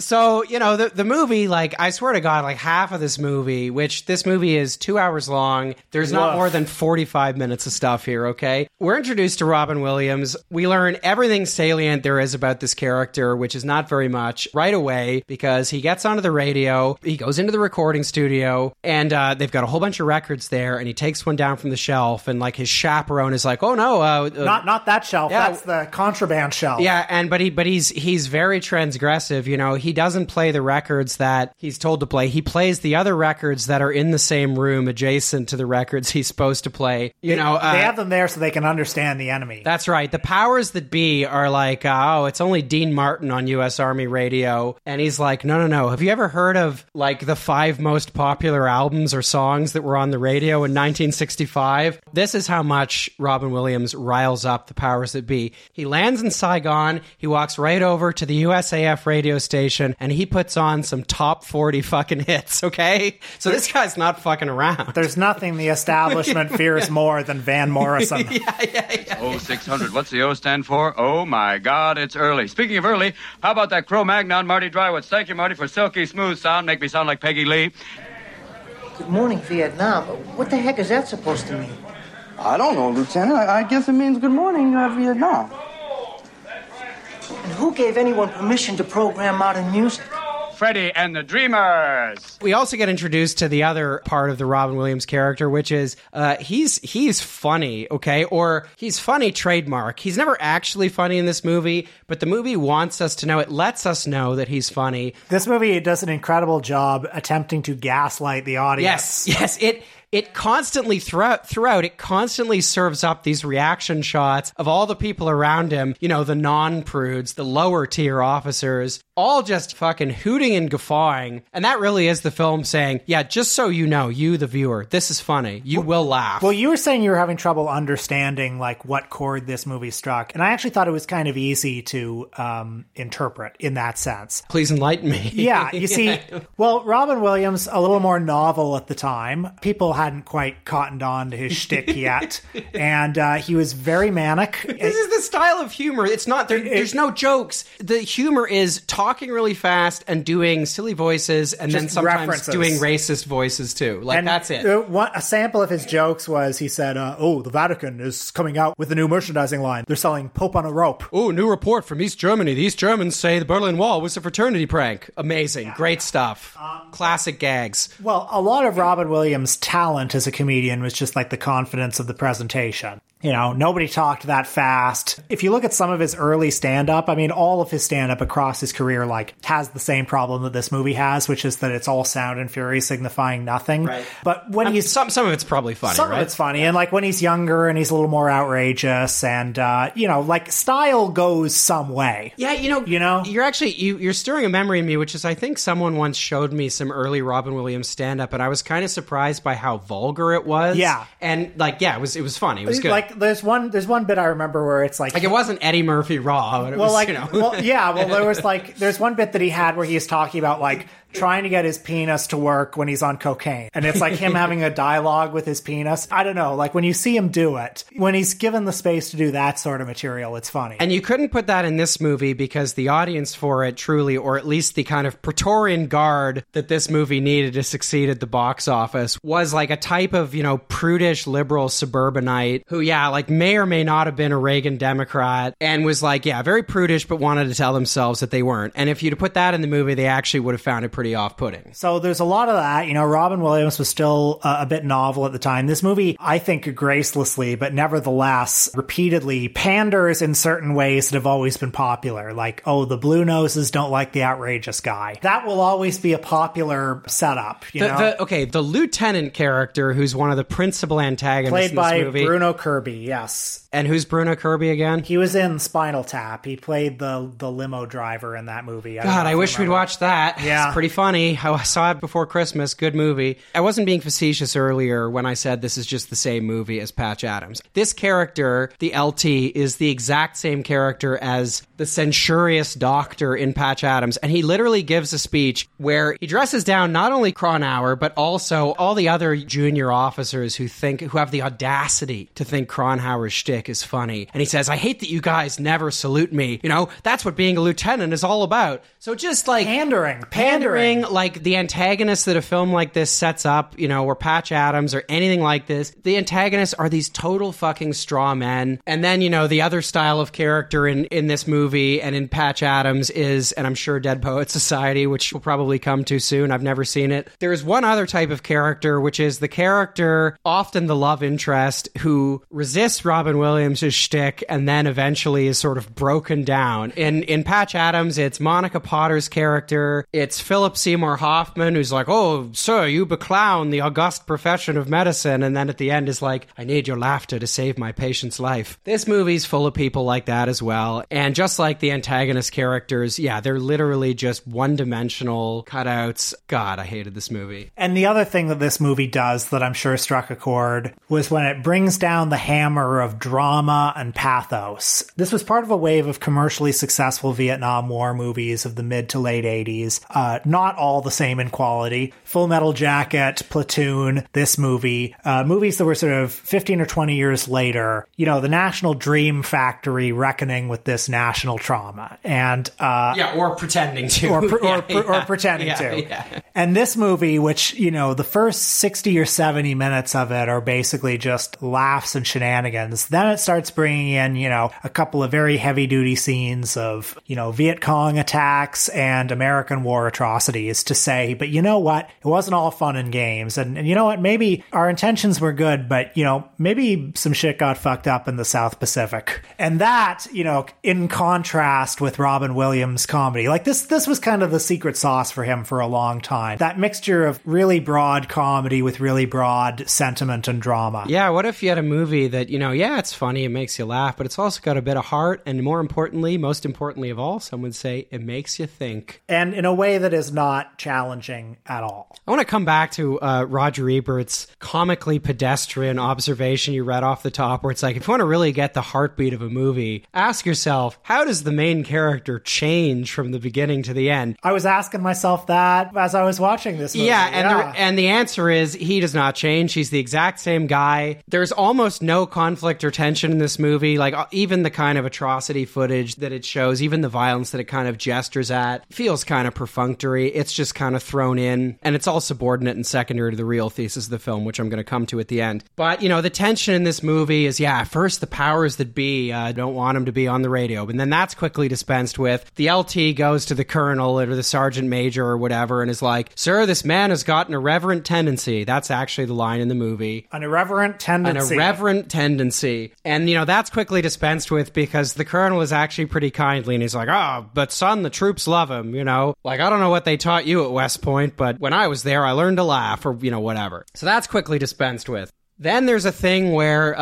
So, you know, the movie, like, I swear to God, like half of this movie, which this movie is 2 hours long. There's not more than 45 minutes of stuff here, okay? We're introduced to Robin Williams. We learn everything salient there is about this character, which is not very much, right away, because he gets onto the radio, he goes into the recording studio, and they've got a whole bunch of records there, and he takes one down from the shelf, and, like, his chaperone is like, oh, no. Not that shelf. Yeah, that's the contraband shelf. Yeah, and but he's very transgressive, you know. He doesn't play the records that he's told to play. He plays the other records that are in the same room adjacent to the records he's supposed to play. They have them there so they can understand the enemy. That's right. The powers that be are like, oh, it's only Dean Martin on U.S. Army radio. And he's like, no. Have you ever heard of like the five most popular albums or songs that were on the radio in 1965? This is how much Robin Williams riles up the powers that be. He lands in Saigon. He walks right over to the USAF radio station competition, and he puts on some top 40 fucking hits, okay? So this guy's not fucking around. There's nothing the establishment fears more than Van Morrison. Oh, 600. What's the O stand for? Oh, my God, it's early. Speaking of early, how about that Cro-Magnon Marty Drywitz? Thank you, Marty, for silky smooth sound. Make me sound like Peggy Lee. Good morning, Vietnam. What the heck is that supposed to mean? I don't know, Lieutenant. I guess it means good morning, Vietnam. And who gave anyone permission to program modern music? Freddie and the Dreamers. We also get introduced to the other part of the Robin Williams character, which is he's funny, okay? Or he's funny trademark. He's never actually funny in this movie, but the movie wants us to know. It lets us know that he's funny. This movie does an incredible job attempting to gaslight the audience. Yes, It constantly, throughout, it constantly serves up these reaction shots of all the people around him, you know, the non-prudes, the lower-tier officers, all just fucking hooting and guffawing. And that really is the film saying, yeah, just so you know, you, the viewer, this is funny. You will laugh. Well, you were saying you were having trouble understanding, like, what chord this movie struck. And I actually thought it was kind of easy to interpret in that sense. Please enlighten me. Yeah, you see, well, Robin Williams, a little more novel at the time. People hadn't quite cottoned on to his shtick yet, and he was very manic. This is the style of humor. It's not there's no jokes. The humor is talking really fast and doing silly voices, and then sometimes references. Doing racist voices too. Like, and that's it. A sample of his jokes was he said, "Oh, the Vatican is coming out with a new merchandising line. They're selling Pope on a rope. Oh, new report from East Germany. The East Germans say the Berlin Wall was a fraternity prank. Amazing, yeah. Great stuff. Classic gags." Well, a lot of Robin Williams' talent as a comedian was just like the confidence of the presentation. You know, nobody talked that fast. If you look at some of his early stand-up, I mean, all of his stand-up across his career, like, has the same problem that this movie has, which is that it's all sound and fury signifying nothing. Right. But when he's... Some of it's probably funny, some right? Some of it's funny. Yeah. And, like, when he's younger and he's a little more outrageous and, you know, like, style goes some way. Yeah, you know? You're actually... You're stirring a memory in me, which is I think someone once showed me some early Robin Williams stand-up, and I was kind of surprised by how vulgar it was. Yeah. And, like, yeah, it was funny. It was good. Like, there's one bit I remember where it's like... Like, it wasn't Eddie Murphy raw, but it was, like, you know... Well, yeah, well, there was, like... There's one bit that he had where he's talking about, like, trying to get his penis to work when he's on cocaine. And it's like him having a dialogue with his penis. I don't know. Like, when you see him do it, when he's given the space to do that sort of material, it's funny. And you couldn't put that in this movie because the audience for it truly, or at least the kind of Praetorian guard that this movie needed to succeed at the box office, was like a type of, you know, prudish liberal suburbanite who, yeah, like may or may not have been a Reagan Democrat and was like, yeah, very prudish, but wanted to tell themselves that they weren't. And if you'd put that in the movie, they actually would have found it pretty off-putting. So there's a lot of that. You know, Robin Williams was still a bit novel at the time. This movie, I think gracelessly, but nevertheless, repeatedly panders in certain ways that have always been popular. Like, oh, the blue noses don't like the outrageous guy. That will always be a popular setup, you know? The lieutenant character, who's one of the principal antagonists played in this movie. Played by Bruno Kirby, yes. And who's Bruno Kirby again? He was in Spinal Tap. He played the limo driver in that movie. God, I wish we'd watched that. Yeah. It's pretty funny. I saw it before Christmas. Good movie. I wasn't being facetious earlier when I said this is just the same movie as Patch Adams. This character, the LT, is the exact same character as the censorious doctor in Patch Adams. And he literally gives a speech where he dresses down not only Cronauer, but also all the other junior officers who have the audacity to think Cronauer's shtick is funny. And he says, I hate that you guys never salute me. You know, that's what being a lieutenant is all about. So just like... Pandering, like the antagonists that a film like this sets up, you know, or Patch Adams or anything like this, the antagonists are these total fucking straw men. And then, you know, the other style of character in this movie and in Patch Adams is, and I'm sure Dead Poets Society, which will probably come to soon. I've never seen it. There is one other type of character, which is the character, often the love interest, who resists Robin Williams' shtick and then eventually is sort of broken down. In Patch Adams, it's Monica Potter's character. It's Philip Seymour Hoffman, who's like, oh, sir, you beclown the august profession of medicine. And then at the end is like, I need your laughter to save my patient's life. This movie's full of people like that as well. And just like the antagonist characters, yeah, they're literally just one-dimensional cutouts. God, I hated this movie. And the other thing that this movie does that I'm sure struck a chord was when it brings down the hammer of drama drama and pathos. This was part of a wave of commercially successful Vietnam War movies of the mid to late 80s, not all the same in quality. Full Metal Jacket, Platoon, this movie, movies that were sort of 15 or 20 years later, you know, the National Dream Factory reckoning with this national trauma. And or pretending to. Or pretending to. And this movie, which, you know, the first 60 or 70 minutes of it are basically just laughs and shenanigans. Then it starts bringing in, you know, a couple of very heavy-duty scenes of, you know, Viet Cong attacks and American war atrocities to say, but you know what? It wasn't all fun and games. And you know what? Maybe our intentions were good, but, you know, maybe some shit got fucked up in the South Pacific. And that, you know, in contrast with Robin Williams' comedy, like this was kind of the secret sauce for him for a long time. That mixture of really broad comedy with really broad sentiment and drama. Yeah, what if you had a movie that, you know, yeah, it's funny, it makes you laugh, but it's also got a bit of heart, and more importantly, most importantly of all, some would say it makes you think. And in a way that is not challenging at all. I want to come back to Roger Ebert's comically pedestrian observation you read off the top, where it's like, if you want to really get the heartbeat of a movie, ask yourself, how does the main character change from the beginning to the end? I was asking myself that as I was watching this movie. Yeah, and the answer is he does not change. He's the exact same guy. There's almost no conflict or tension in this movie. Like, even the kind of atrocity footage that it shows, even the violence that it kind of gestures at, feels kind of perfunctory. It's just kind of thrown in, and it's all subordinate and secondary to the real thesis of the film, which I'm going to come to at the end. But, you know, the tension in this movie is, yeah, first the powers that be don't want him to be on the radio, and then that's quickly dispensed with. The LT goes to the colonel or the sergeant major or whatever and is like, sir, this man has got an irreverent tendency. That's actually the line in the movie. An irreverent tendency. An irreverent tendency. And, you know, that's quickly dispensed with because the colonel is actually pretty kindly and he's like, oh, but son, the troops love him, you know? Like, I don't know what they taught you at West Point, but when I was there, I learned to laugh or, you know, whatever. So that's quickly dispensed with. Then there's a thing where,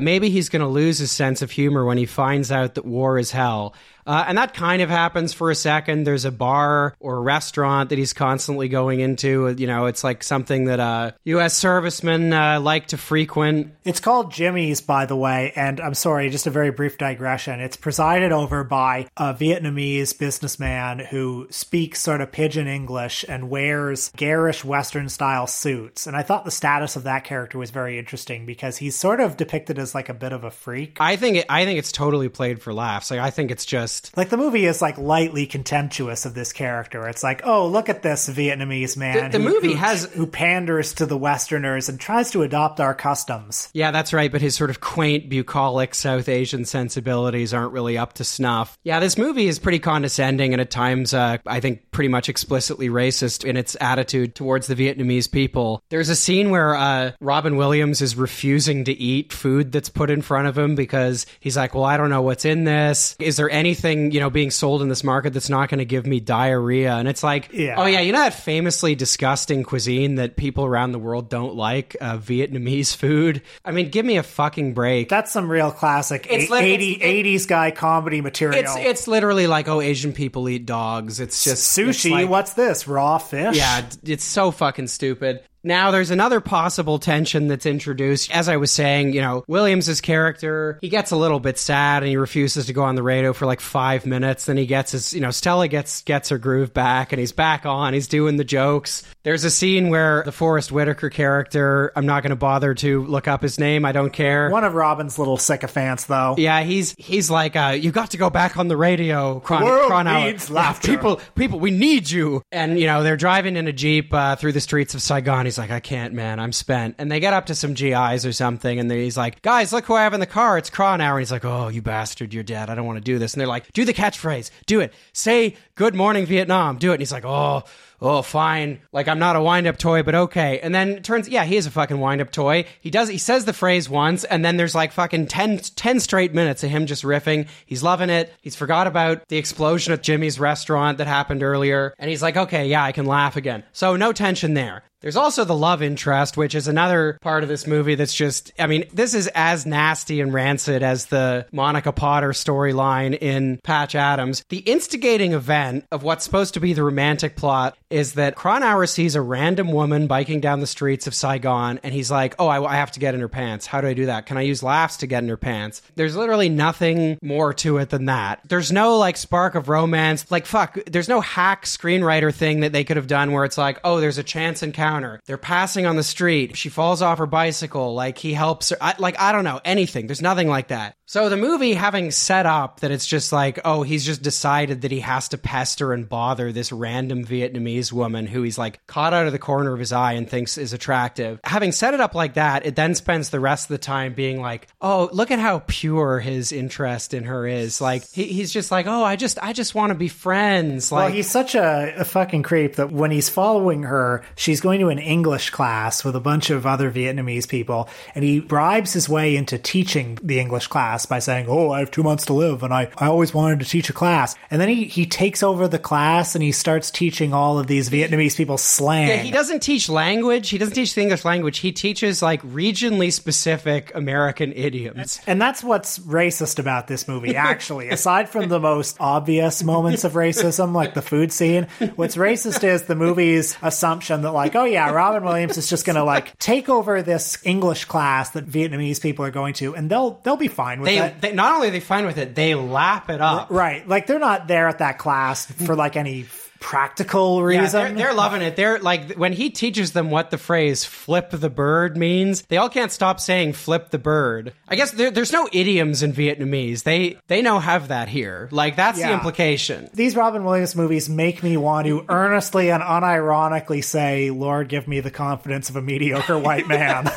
maybe he's going to lose his sense of humor when he finds out that war is hell. And that kind of happens for a second. There's a bar or a restaurant that he's constantly going into. You know, it's like something that U.S. servicemen like to frequent. It's called Jimmy's, by the way. And I'm sorry, just a very brief digression. It's presided over by a Vietnamese businessman who speaks sort of pidgin English and wears garish Western-style suits. And I thought the status of that character was very interesting because he's sort of depicted as like a bit of a freak. I think it's totally played for laughs. Like, I think it's just... like, the movie is, like, lightly contemptuous of this character. It's like, oh, look at this Vietnamese man who panders to the Westerners and tries to adopt our customs. Yeah, that's right, but his sort of quaint, bucolic South Asian sensibilities aren't really up to snuff. Yeah, this movie is pretty condescending and at times, I think, pretty much explicitly racist in its attitude towards the Vietnamese people. There's a scene where Robin Williams is refusing to eat food that's put in front of him because he's like, well, I don't know what's in this. Is there anything, you know, being sold in this market that's not going to give me diarrhea? And it's like, yeah. Oh yeah, you know that famously disgusting cuisine that people around the world don't like, Vietnamese food? I mean, give me a fucking break. That's some real classic 80s guy comedy material. It's literally like, oh, Asian people eat dogs. It's just... sushi, it's like, what's this? Raw fish? Yeah, it's so fucking stupid. Now, there's another possible tension that's introduced. As I was saying, you know, Williams' character, he gets a little bit sad and he refuses to go on the radio for like 5 minutes. Then he gets his, you know, Stella gets her groove back and he's back on. He's doing the jokes. There's a scene where the Forrest Whitaker character, I'm not going to bother to look up his name. I don't care. One of Robin's little sycophants, though. Yeah, he's like, you got to go back on the radio, Cronauer. Needs laughter. People, we need you. And, you know, they're driving in a Jeep through the streets of Saigon. He's like, I can't, man, I'm spent. And they get up to some GIs or something, and he's like, guys, look who I have in the car, it's Cronauer. And he's like, oh, you bastard, you're dead, I don't want to do this. And they're like, do the catchphrase, do it, say Good Morning Vietnam, do it. And he's like, oh, fine. Like, I'm not a wind-up toy, but okay. And then it turns, yeah, he is a fucking wind-up toy. He says the phrase once, and then there's like fucking 10 straight minutes of him just riffing. He's loving it. He's forgot about the explosion at Jimmy's restaurant that happened earlier. And he's like, okay, yeah, I can laugh again. So no tension there. There's also the love interest, which is another part of this movie that's just, I mean, this is as nasty and rancid as the Monica Potter storyline in Patch Adams. The instigating event of what's supposed to be the romantic plot is that Cronauer sees a random woman biking down the streets of Saigon, and he's like, oh, I have to get in her pants. How do I do that? Can I use laughs to get in her pants? There's literally nothing more to it than that. There's no, like, spark of romance. Like, fuck, there's no hack screenwriter thing that they could have done where it's like, oh, there's a chance encounter. They're passing on the street. She falls off her bicycle. Like, he helps her. I don't know, anything. There's nothing like that. So the movie, having set up that it's just like, oh, he's just decided that he has to pester and bother this random Vietnamese woman who he's like caught out of the corner of his eye and thinks is attractive. Having set it up like that, it then spends the rest of the time being like, oh, look at how pure his interest in her is. Like, he's just like, oh, I just want to be friends. Like, well, he's such a fucking creep that when he's following her, she's going to an English class with a bunch of other Vietnamese people, and he bribes his way into teaching the English class by saying, oh, I have 2 months to live and I always wanted to teach a class. And then he takes over the class and he starts teaching all of these Vietnamese people slang. Yeah, he doesn't teach language. He doesn't teach the English language. He teaches like regionally specific American idioms. And that's what's racist about this movie, actually. Aside from the most obvious moments of racism, like the food scene, what's racist is the movie's assumption that like, oh yeah, Robin Williams is just going to like take over this English class that Vietnamese people are going to, and they'll be fine with it. They not only are they fine with it, they lap it up. Right. Like, they're not there at that class for, like, any practical reason. Yeah, they're loving it. They're like, when he teaches them what the phrase flip the bird means, they all can't stop saying flip the bird. I guess there's no idioms in Vietnamese. They now have that here. Like, that's the implication. These Robin Williams movies make me want to earnestly and unironically say, Lord, give me the confidence of a mediocre white man.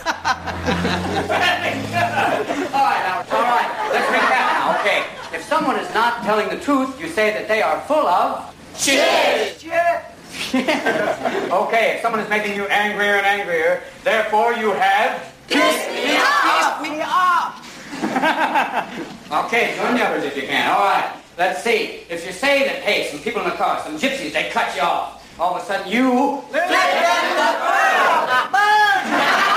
Someone is not telling the truth, you say that they are full of shit. Okay, if someone is making you angrier and angrier, therefore you have pissed me off. Okay, join the others if you can. All right, let's see. If you say that, hey, some people in the car, some gypsies, they cut you off. All of a sudden, you let them burn.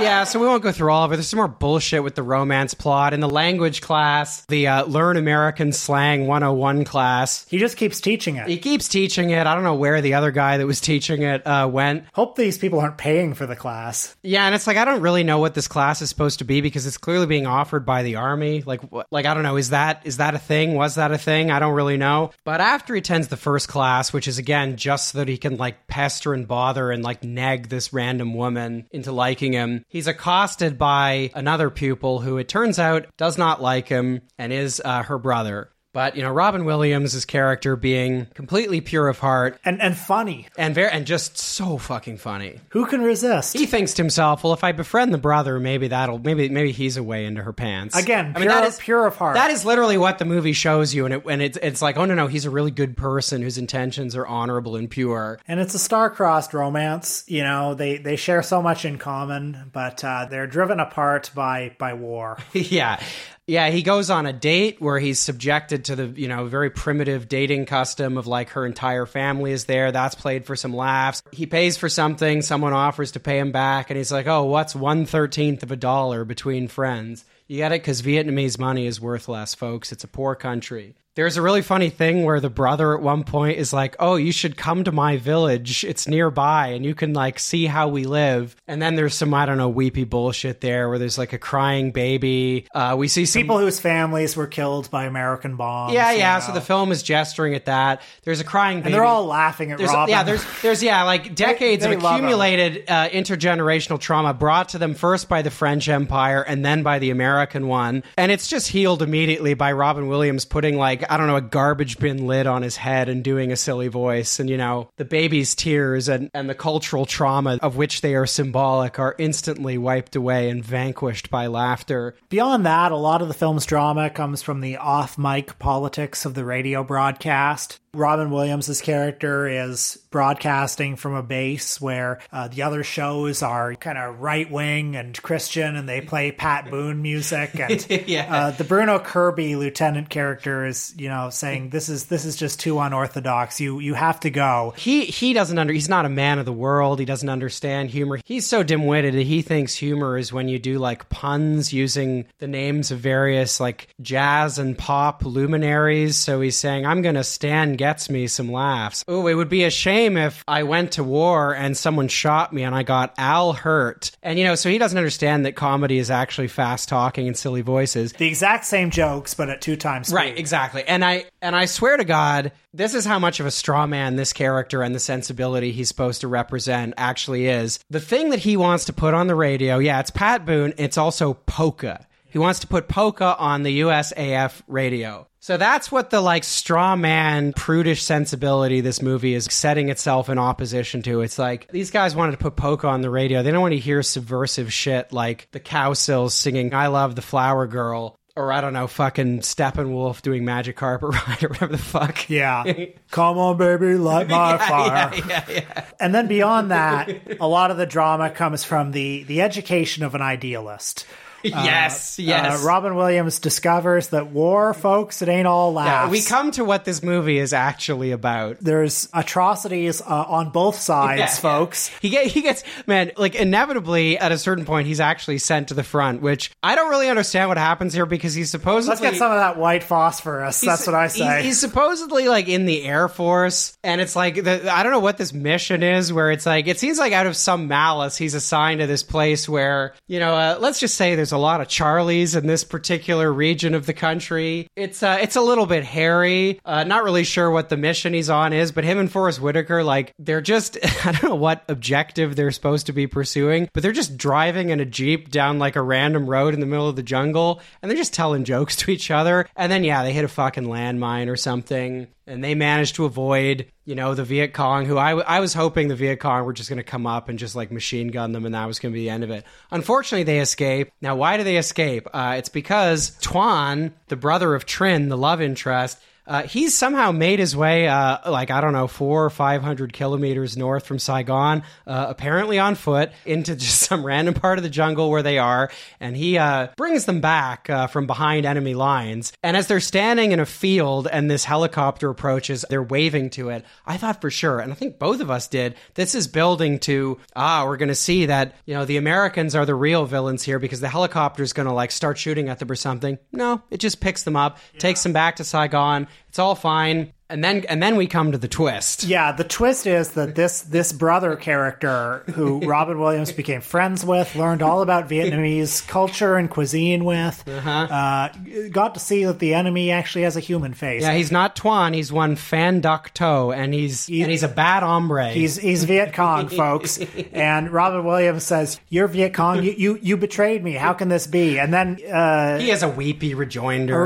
Yeah, so we won't go through all of it. There's some more bullshit with the romance plot and the language class, the Learn American Slang 101 class. He just keeps teaching it. I don't know where the other guy that was teaching it went. Hope these people aren't paying for the class. Yeah, and it's like, I don't really know what this class is supposed to be because it's clearly being offered by the army. Like I don't know, is that a thing? Was that a thing? I don't really know. But after he attends the first class, which is, again, just so that he can, like, pester and bother and, like, nag this random woman into liking him, he's accosted by another pupil who, it turns out, does not like him and is her brother. But, you know, Robin Williams' character being completely pure of heart. And funny. And just so fucking funny. Who can resist? He thinks to himself, well, if I befriend the brother, maybe he's a way into her pants. Again, pure of heart. That is literally what the movie shows you. And it's like, oh, no, he's a really good person whose intentions are honorable and pure. And it's a star-crossed romance. You know, they share so much in common, but they're driven apart by war. Yeah. Yeah, he goes on a date where he's subjected to the, you know, very primitive dating custom of, like, her entire family is there. That's played for some laughs. He pays for something. Someone offers to pay him back. And he's like, oh, what's 1/13 of a dollar between friends? You get it? Because Vietnamese money is worth less, folks. It's a poor country. There's a really funny thing where the brother at one point is like, oh, you should come to my village. It's nearby and you can, like, see how we live. And then there's some, I don't know, weepy bullshit there where there's, like, a crying baby. We see some people whose families were killed by American bombs. Yeah. So the film is gesturing at that. There's a crying baby. And they're all laughing at Robin. Yeah, there's like decades of accumulated intergenerational trauma brought to them first by the French Empire and then by the American one. And it's just healed immediately by Robin Williams putting, like, I don't know, a garbage bin lid on his head and doing a silly voice. And, you know, the baby's tears and the cultural trauma of which they are symbolic are instantly wiped away and vanquished by laughter. Beyond that, a lot of the film's drama comes from the off-mic politics of the radio broadcast. Robin Williams' character is broadcasting from a base where the other shows are kind of right-wing and Christian, and they play Pat Boone music. And the Bruno Kirby lieutenant character is, you know, saying, this is just too unorthodox. You have to go. He doesn't he's not a man of the world. He doesn't understand humor. He's so dim-witted that he thinks humor is when you do like puns using the names of various like jazz and pop luminaries. So he's saying, I'm going to stand gets me some laughs. Oh, it would be a shame if I went to war and someone shot me and I got Al hurt. And, you know, so he doesn't understand that comedy is actually fast talking and silly voices. The exact same jokes, but at 2 times speed. Right, exactly. And I swear to God, this is how much of a straw man this character and the sensibility he's supposed to represent actually is. The thing that he wants to put on the radio, yeah, it's Pat Boone, it's also polka. He wants to put polka on the USAF radio. So that's what the like straw man, prudish sensibility this movie is setting itself in opposition to. It's like, these guys wanted to put polka on the radio. They don't want to hear subversive shit like the Cow Sills singing I Love the Flower Girl, or I don't know, fucking Steppenwolf doing Magic Carpet Ride or whatever the fuck. Yeah. Come on, baby, light my fire. Yeah. And then beyond that, a lot of the drama comes from the education of an idealist. Yes. Robin Williams discovers that war, folks, it ain't all laughs. Yeah, we come to what this movie is actually about. There's atrocities on both sides, folks. He gets, man, like inevitably at a certain point, he's actually sent to the front, which I don't really understand what happens here because he's supposedly... Let's get some of that white phosphorus. That's what I say. He's supposedly like in the Air Force, and it's like, I don't know what this mission is where it's like, it seems like out of some malice, he's assigned to this place where, you know, let's just say there's a lot of Charlies in this particular region of the country. It's a little bit hairy. Not really sure what the mission he's on is, but him and Forrest Whitaker, like, they're just, I don't know what objective they're supposed to be pursuing, but they're just driving in a Jeep down like a random road in the middle of the jungle, and they're just telling jokes to each other. And then, yeah, they hit a fucking landmine or something. And they managed to avoid, you know, the Viet Cong, who I was hoping the Viet Cong were just going to come up and just like machine gun them. And that was going to be the end of it. Unfortunately, they escape. Now, why do they escape? It's because Tuan, the brother of Trinh, the love interest, he's somehow made his way, 400 or 500 kilometers north from Saigon, apparently on foot, into just some random part of the jungle where they are. And he brings them back from behind enemy lines. And as they're standing in a field and this helicopter approaches, they're waving to it. I thought for sure, and I think both of us did, this is building to, we're going to see that, you know, the Americans are the real villains here because the helicopter's going to like start shooting at them or something. No, it just picks them up, takes them back to Saigon. It's all fine. And then we come to the twist. Yeah, the twist is that this brother character who Robin Williams became friends with, learned all about Vietnamese culture and cuisine with, got to see that the enemy actually has a human face. Yeah, he's not Tuan, he's one Phan Duc To, and he's a bad hombre. He's Viet Cong, folks. And Robin Williams says, "You're Viet Cong. You betrayed me. How can this be?" And then he has a weepy rejoinder.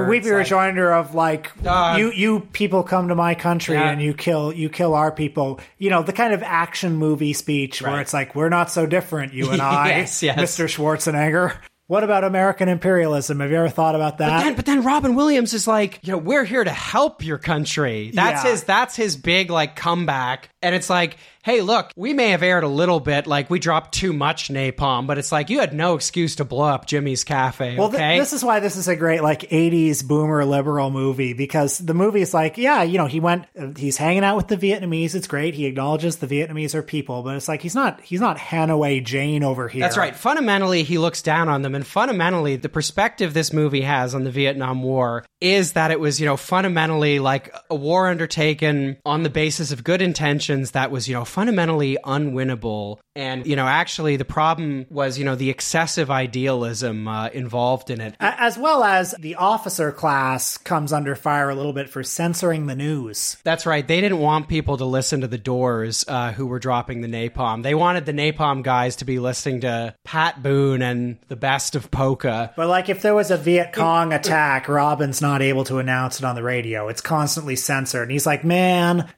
Of like, you people come to my country and you kill our people, you know, the kind of action movie speech where it's like, we're not so different, you and I. Yes. Mr. Schwarzenegger. What about American imperialism? Have you ever thought about that? But then Robin Williams is like, you know, we're here to help your country. That's his big like comeback. And it's like, hey, look, we may have aired a little bit, like we dropped too much napalm, but it's like you had no excuse to blow up Jimmy's Cafe. Well, okay? This is why this is a great like 80s boomer liberal movie, because the movie is like, yeah, you know, he's hanging out with the Vietnamese. It's great. He acknowledges the Vietnamese are people, but it's like he's not Hannaway Jane over here. That's right. Fundamentally, he looks down on them. And fundamentally, the perspective this movie has on the Vietnam War is that it was, you know, fundamentally like a war undertaken on the basis of good intentions that was, you know, fundamentally unwinnable. And, you know, actually the problem was, you know, the excessive idealism involved in it. As well as the officer class comes under fire a little bit for censoring the news. That's right. They didn't want people to listen to the Doors who were dropping the napalm. They wanted the napalm guys to be listening to Pat Boone and the best of polka. But like if there was a Viet Cong attack, Robin's not able to announce it on the radio. It's constantly censored. And he's like, man,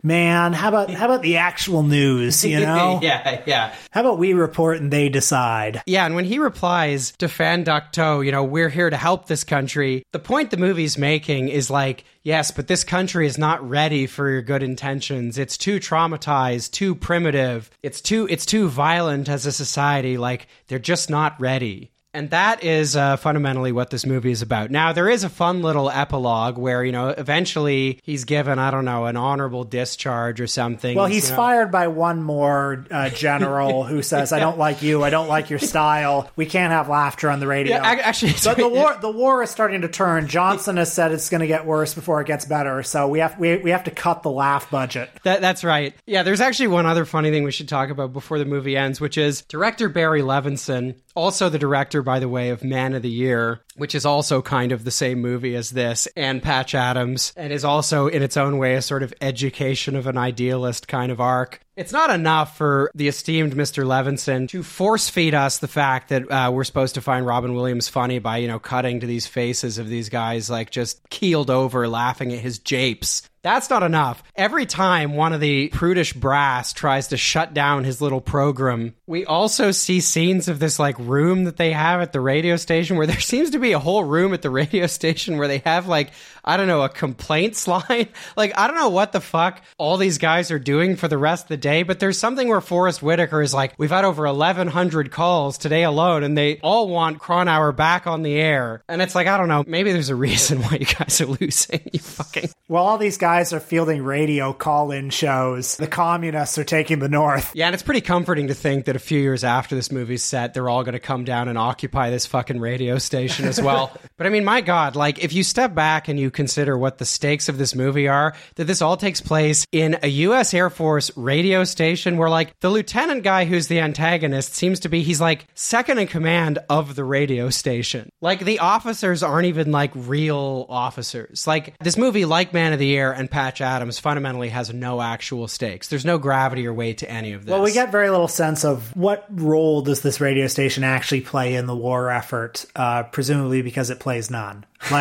how about the actual news, you know? Yeah. How about we report and they decide? Yeah, and when he replies to Phan Duc To, you know, we're here to help this country, the point the movie's making is like, yes, but this country is not ready for your good intentions. It's too traumatized, too primitive. It's too violent as a society. Like, they're just not ready. And that is fundamentally what this movie is about. Now, there is a fun little epilogue where, you know, eventually he's given, I don't know, an honorable discharge or something. Well, he's fired by one more general who says, I don't like you. I don't like your style. We can't have laughter on the radio. Yeah, actually, the war is starting to turn. Johnson has said it's going to get worse before it gets better. So we have to cut the laugh budget. That's right. Yeah, there's actually one other funny thing we should talk about before the movie ends, which is director Barry Levinson, also the director, by the way, of Man of the Year, which is also kind of the same movie as this, and Patch Adams, and is also in its own way a sort of education of an idealist kind of arc. It's not enough for the esteemed Mr. Levinson to force feed us the fact that we're supposed to find Robin Williams funny by, you know, cutting to these faces of these guys like just keeled over laughing at his japes. That's not enough. Every time one of the prudish brass tries to shut down his little program, we also see scenes of this like room that they have at the radio station, where there seems to be a whole room at the radio station where they have like, I don't know, a complaints line. Like, I don't know what the fuck all these guys are doing for the rest of the day, but there's something where Forrest Whitaker is like, we've had over 1,100 calls today alone, and they all want Cronauer back on the air. And it's like, I don't know, maybe there's a reason why you guys are losing, you fucking... Well, all these guys are fielding radio call-in shows. The communists are taking the North. Yeah, and it's pretty comforting to think that a few years after this movie's set, they're all going to come down and occupy this fucking radio station as well. But I mean, my God, like, if you step back and you consider what the stakes of this movie are, that this all takes place in a U.S. Air Force radio station where, like, the lieutenant guy who's the antagonist seems to be, he's, like, second in command of the radio station. Like, the officers aren't even, like, real officers. Like, this movie, like Man of the Air and Patch Adams, fundamentally has no actual stakes. There's no gravity or weight to any of this. Well, we get very little sense of what role does this radio station actually play in the war effort, presumably because it plays none. Some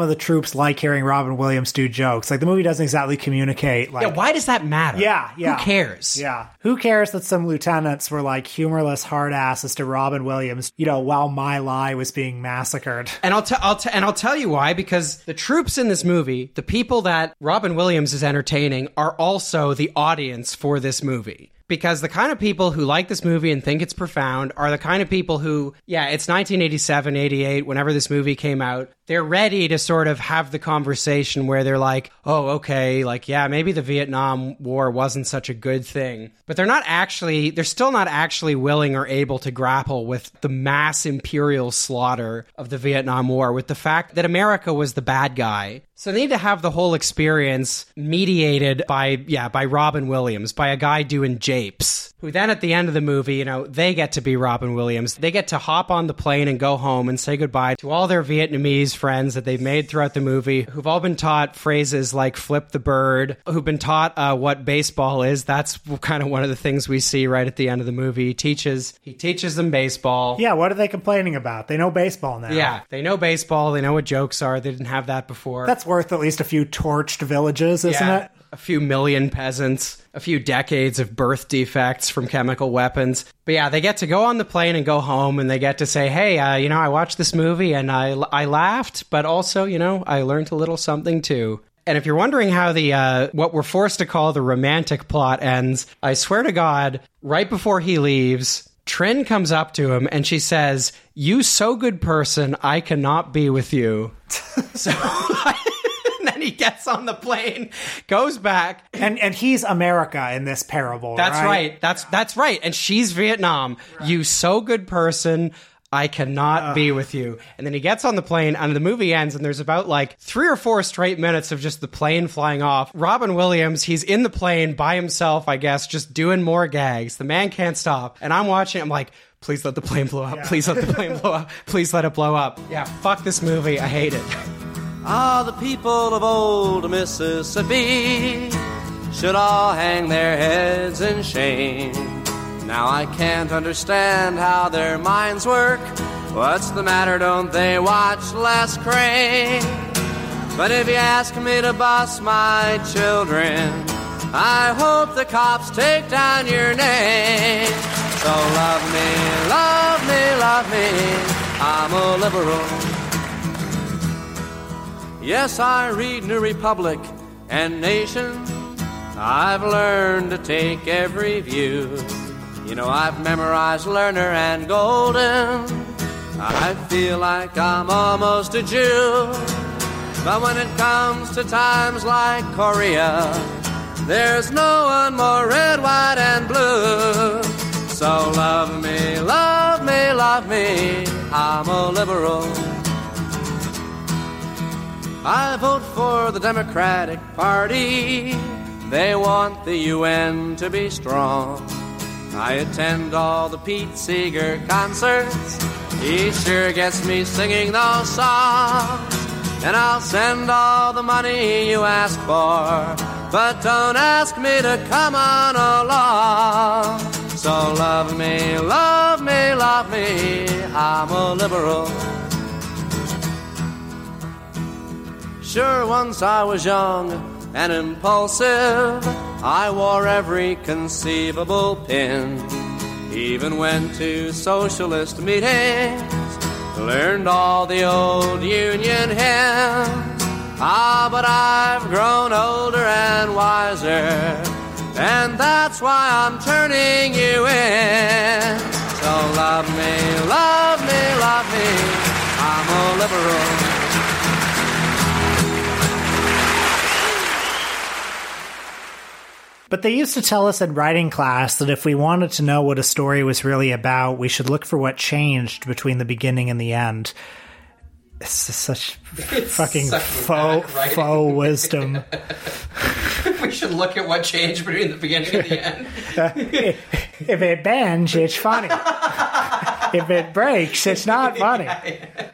of the troops like hearing Robin Williams do jokes. Like, the movie doesn't exactly communicate. Like, yeah, why does that matter? Yeah. Who cares? Yeah. Who cares that some lieutenants were like humorless hard asses to Robin Williams, you know, while My Lai was being massacred? And I'll tell you why, because the troops in this movie, the people that Robin Williams is entertaining, are also the audience for this movie. Because the kind of people who like this movie and think it's profound are the kind of people who, yeah, it's 1987, 88, whenever this movie came out, they're ready to sort of have the conversation where they're like, oh, okay, like, yeah, maybe the Vietnam War wasn't such a good thing. But they're still not actually willing or able to grapple with the mass imperial slaughter of the Vietnam War, with the fact that America was the bad guy. So they need to have the whole experience mediated by Robin Williams, by a guy doing japes, who then at the end of the movie, you know, they get to be Robin Williams. They get to hop on the plane and go home and say goodbye to all their Vietnamese friends that they've made throughout the movie, who've all been taught phrases like flip the bird, who've been taught what baseball is. That's kind of one of the things we see right at the end of the movie. He teaches them baseball. Yeah, what are they complaining about? They know baseball now. Yeah, they know baseball. They know what jokes are. They didn't have that before. That's worth at least a few torched villages, isn't it? A few million peasants, a few decades of birth defects from chemical weapons. But yeah, they get to go on the plane and go home, and they get to say, hey, you know, I watched this movie and I laughed, but also, you know, I learned a little something too. And if you're wondering how the what we're forced to call the romantic plot ends, I swear to God, right before he leaves, Trin comes up to him and she says, you so good person, I cannot be with you. So... He gets on the plane, goes back, and he's America in this parable. That's right. That's right. And she's Vietnam. Right. You so good person, I cannot be with you. And then he gets on the plane, and the movie ends, and there's about like 3 or 4 straight minutes of just the plane flying off. Robin Williams, he's in the plane by himself, I guess, just doing more gags. The man can't stop. And I'm watching. I'm like, please let the plane blow up. Yeah. Please let the plane blow up. Please let it blow up. Yeah. Fuck this movie. I hate it. Ah, the people of old Mississippi should all hang their heads in shame. Now I can't understand how their minds work. What's the matter, don't they watch Les Crane? But if you ask me to boss my children, I hope the cops take down your name. So love me, love me, love me, I'm a liberal. Yes, I read New Republic and Nation. I've learned to take every view. You know, I've memorized Lerner and Golden. I feel like I'm almost a Jew. But when it comes to times like Korea, there's no one more red, white, and blue. So love me, love me, love me, I'm a liberal. I vote for the Democratic Party. They want the UN to be strong. I attend all the Pete Seeger concerts. He sure gets me singing those songs. And I'll send all the money you ask for, but don't ask me to come on along. So love me, love me, love me, I'm a liberal. Sure, once I was young and impulsive, I wore every conceivable pin. Even went to socialist meetings, learned all the old union hymns. Ah, but I've grown older and wiser, and that's why I'm turning you in. So love me, love me, love me, I'm a liberal. But they used to tell us in writing class that if we wanted to know what a story was really about, we should look for what changed between the beginning and the end. It's such faux wisdom. We should look at what changed between the beginning and the end. If it bends, it's funny. If it breaks, it's not funny. Yeah, yeah.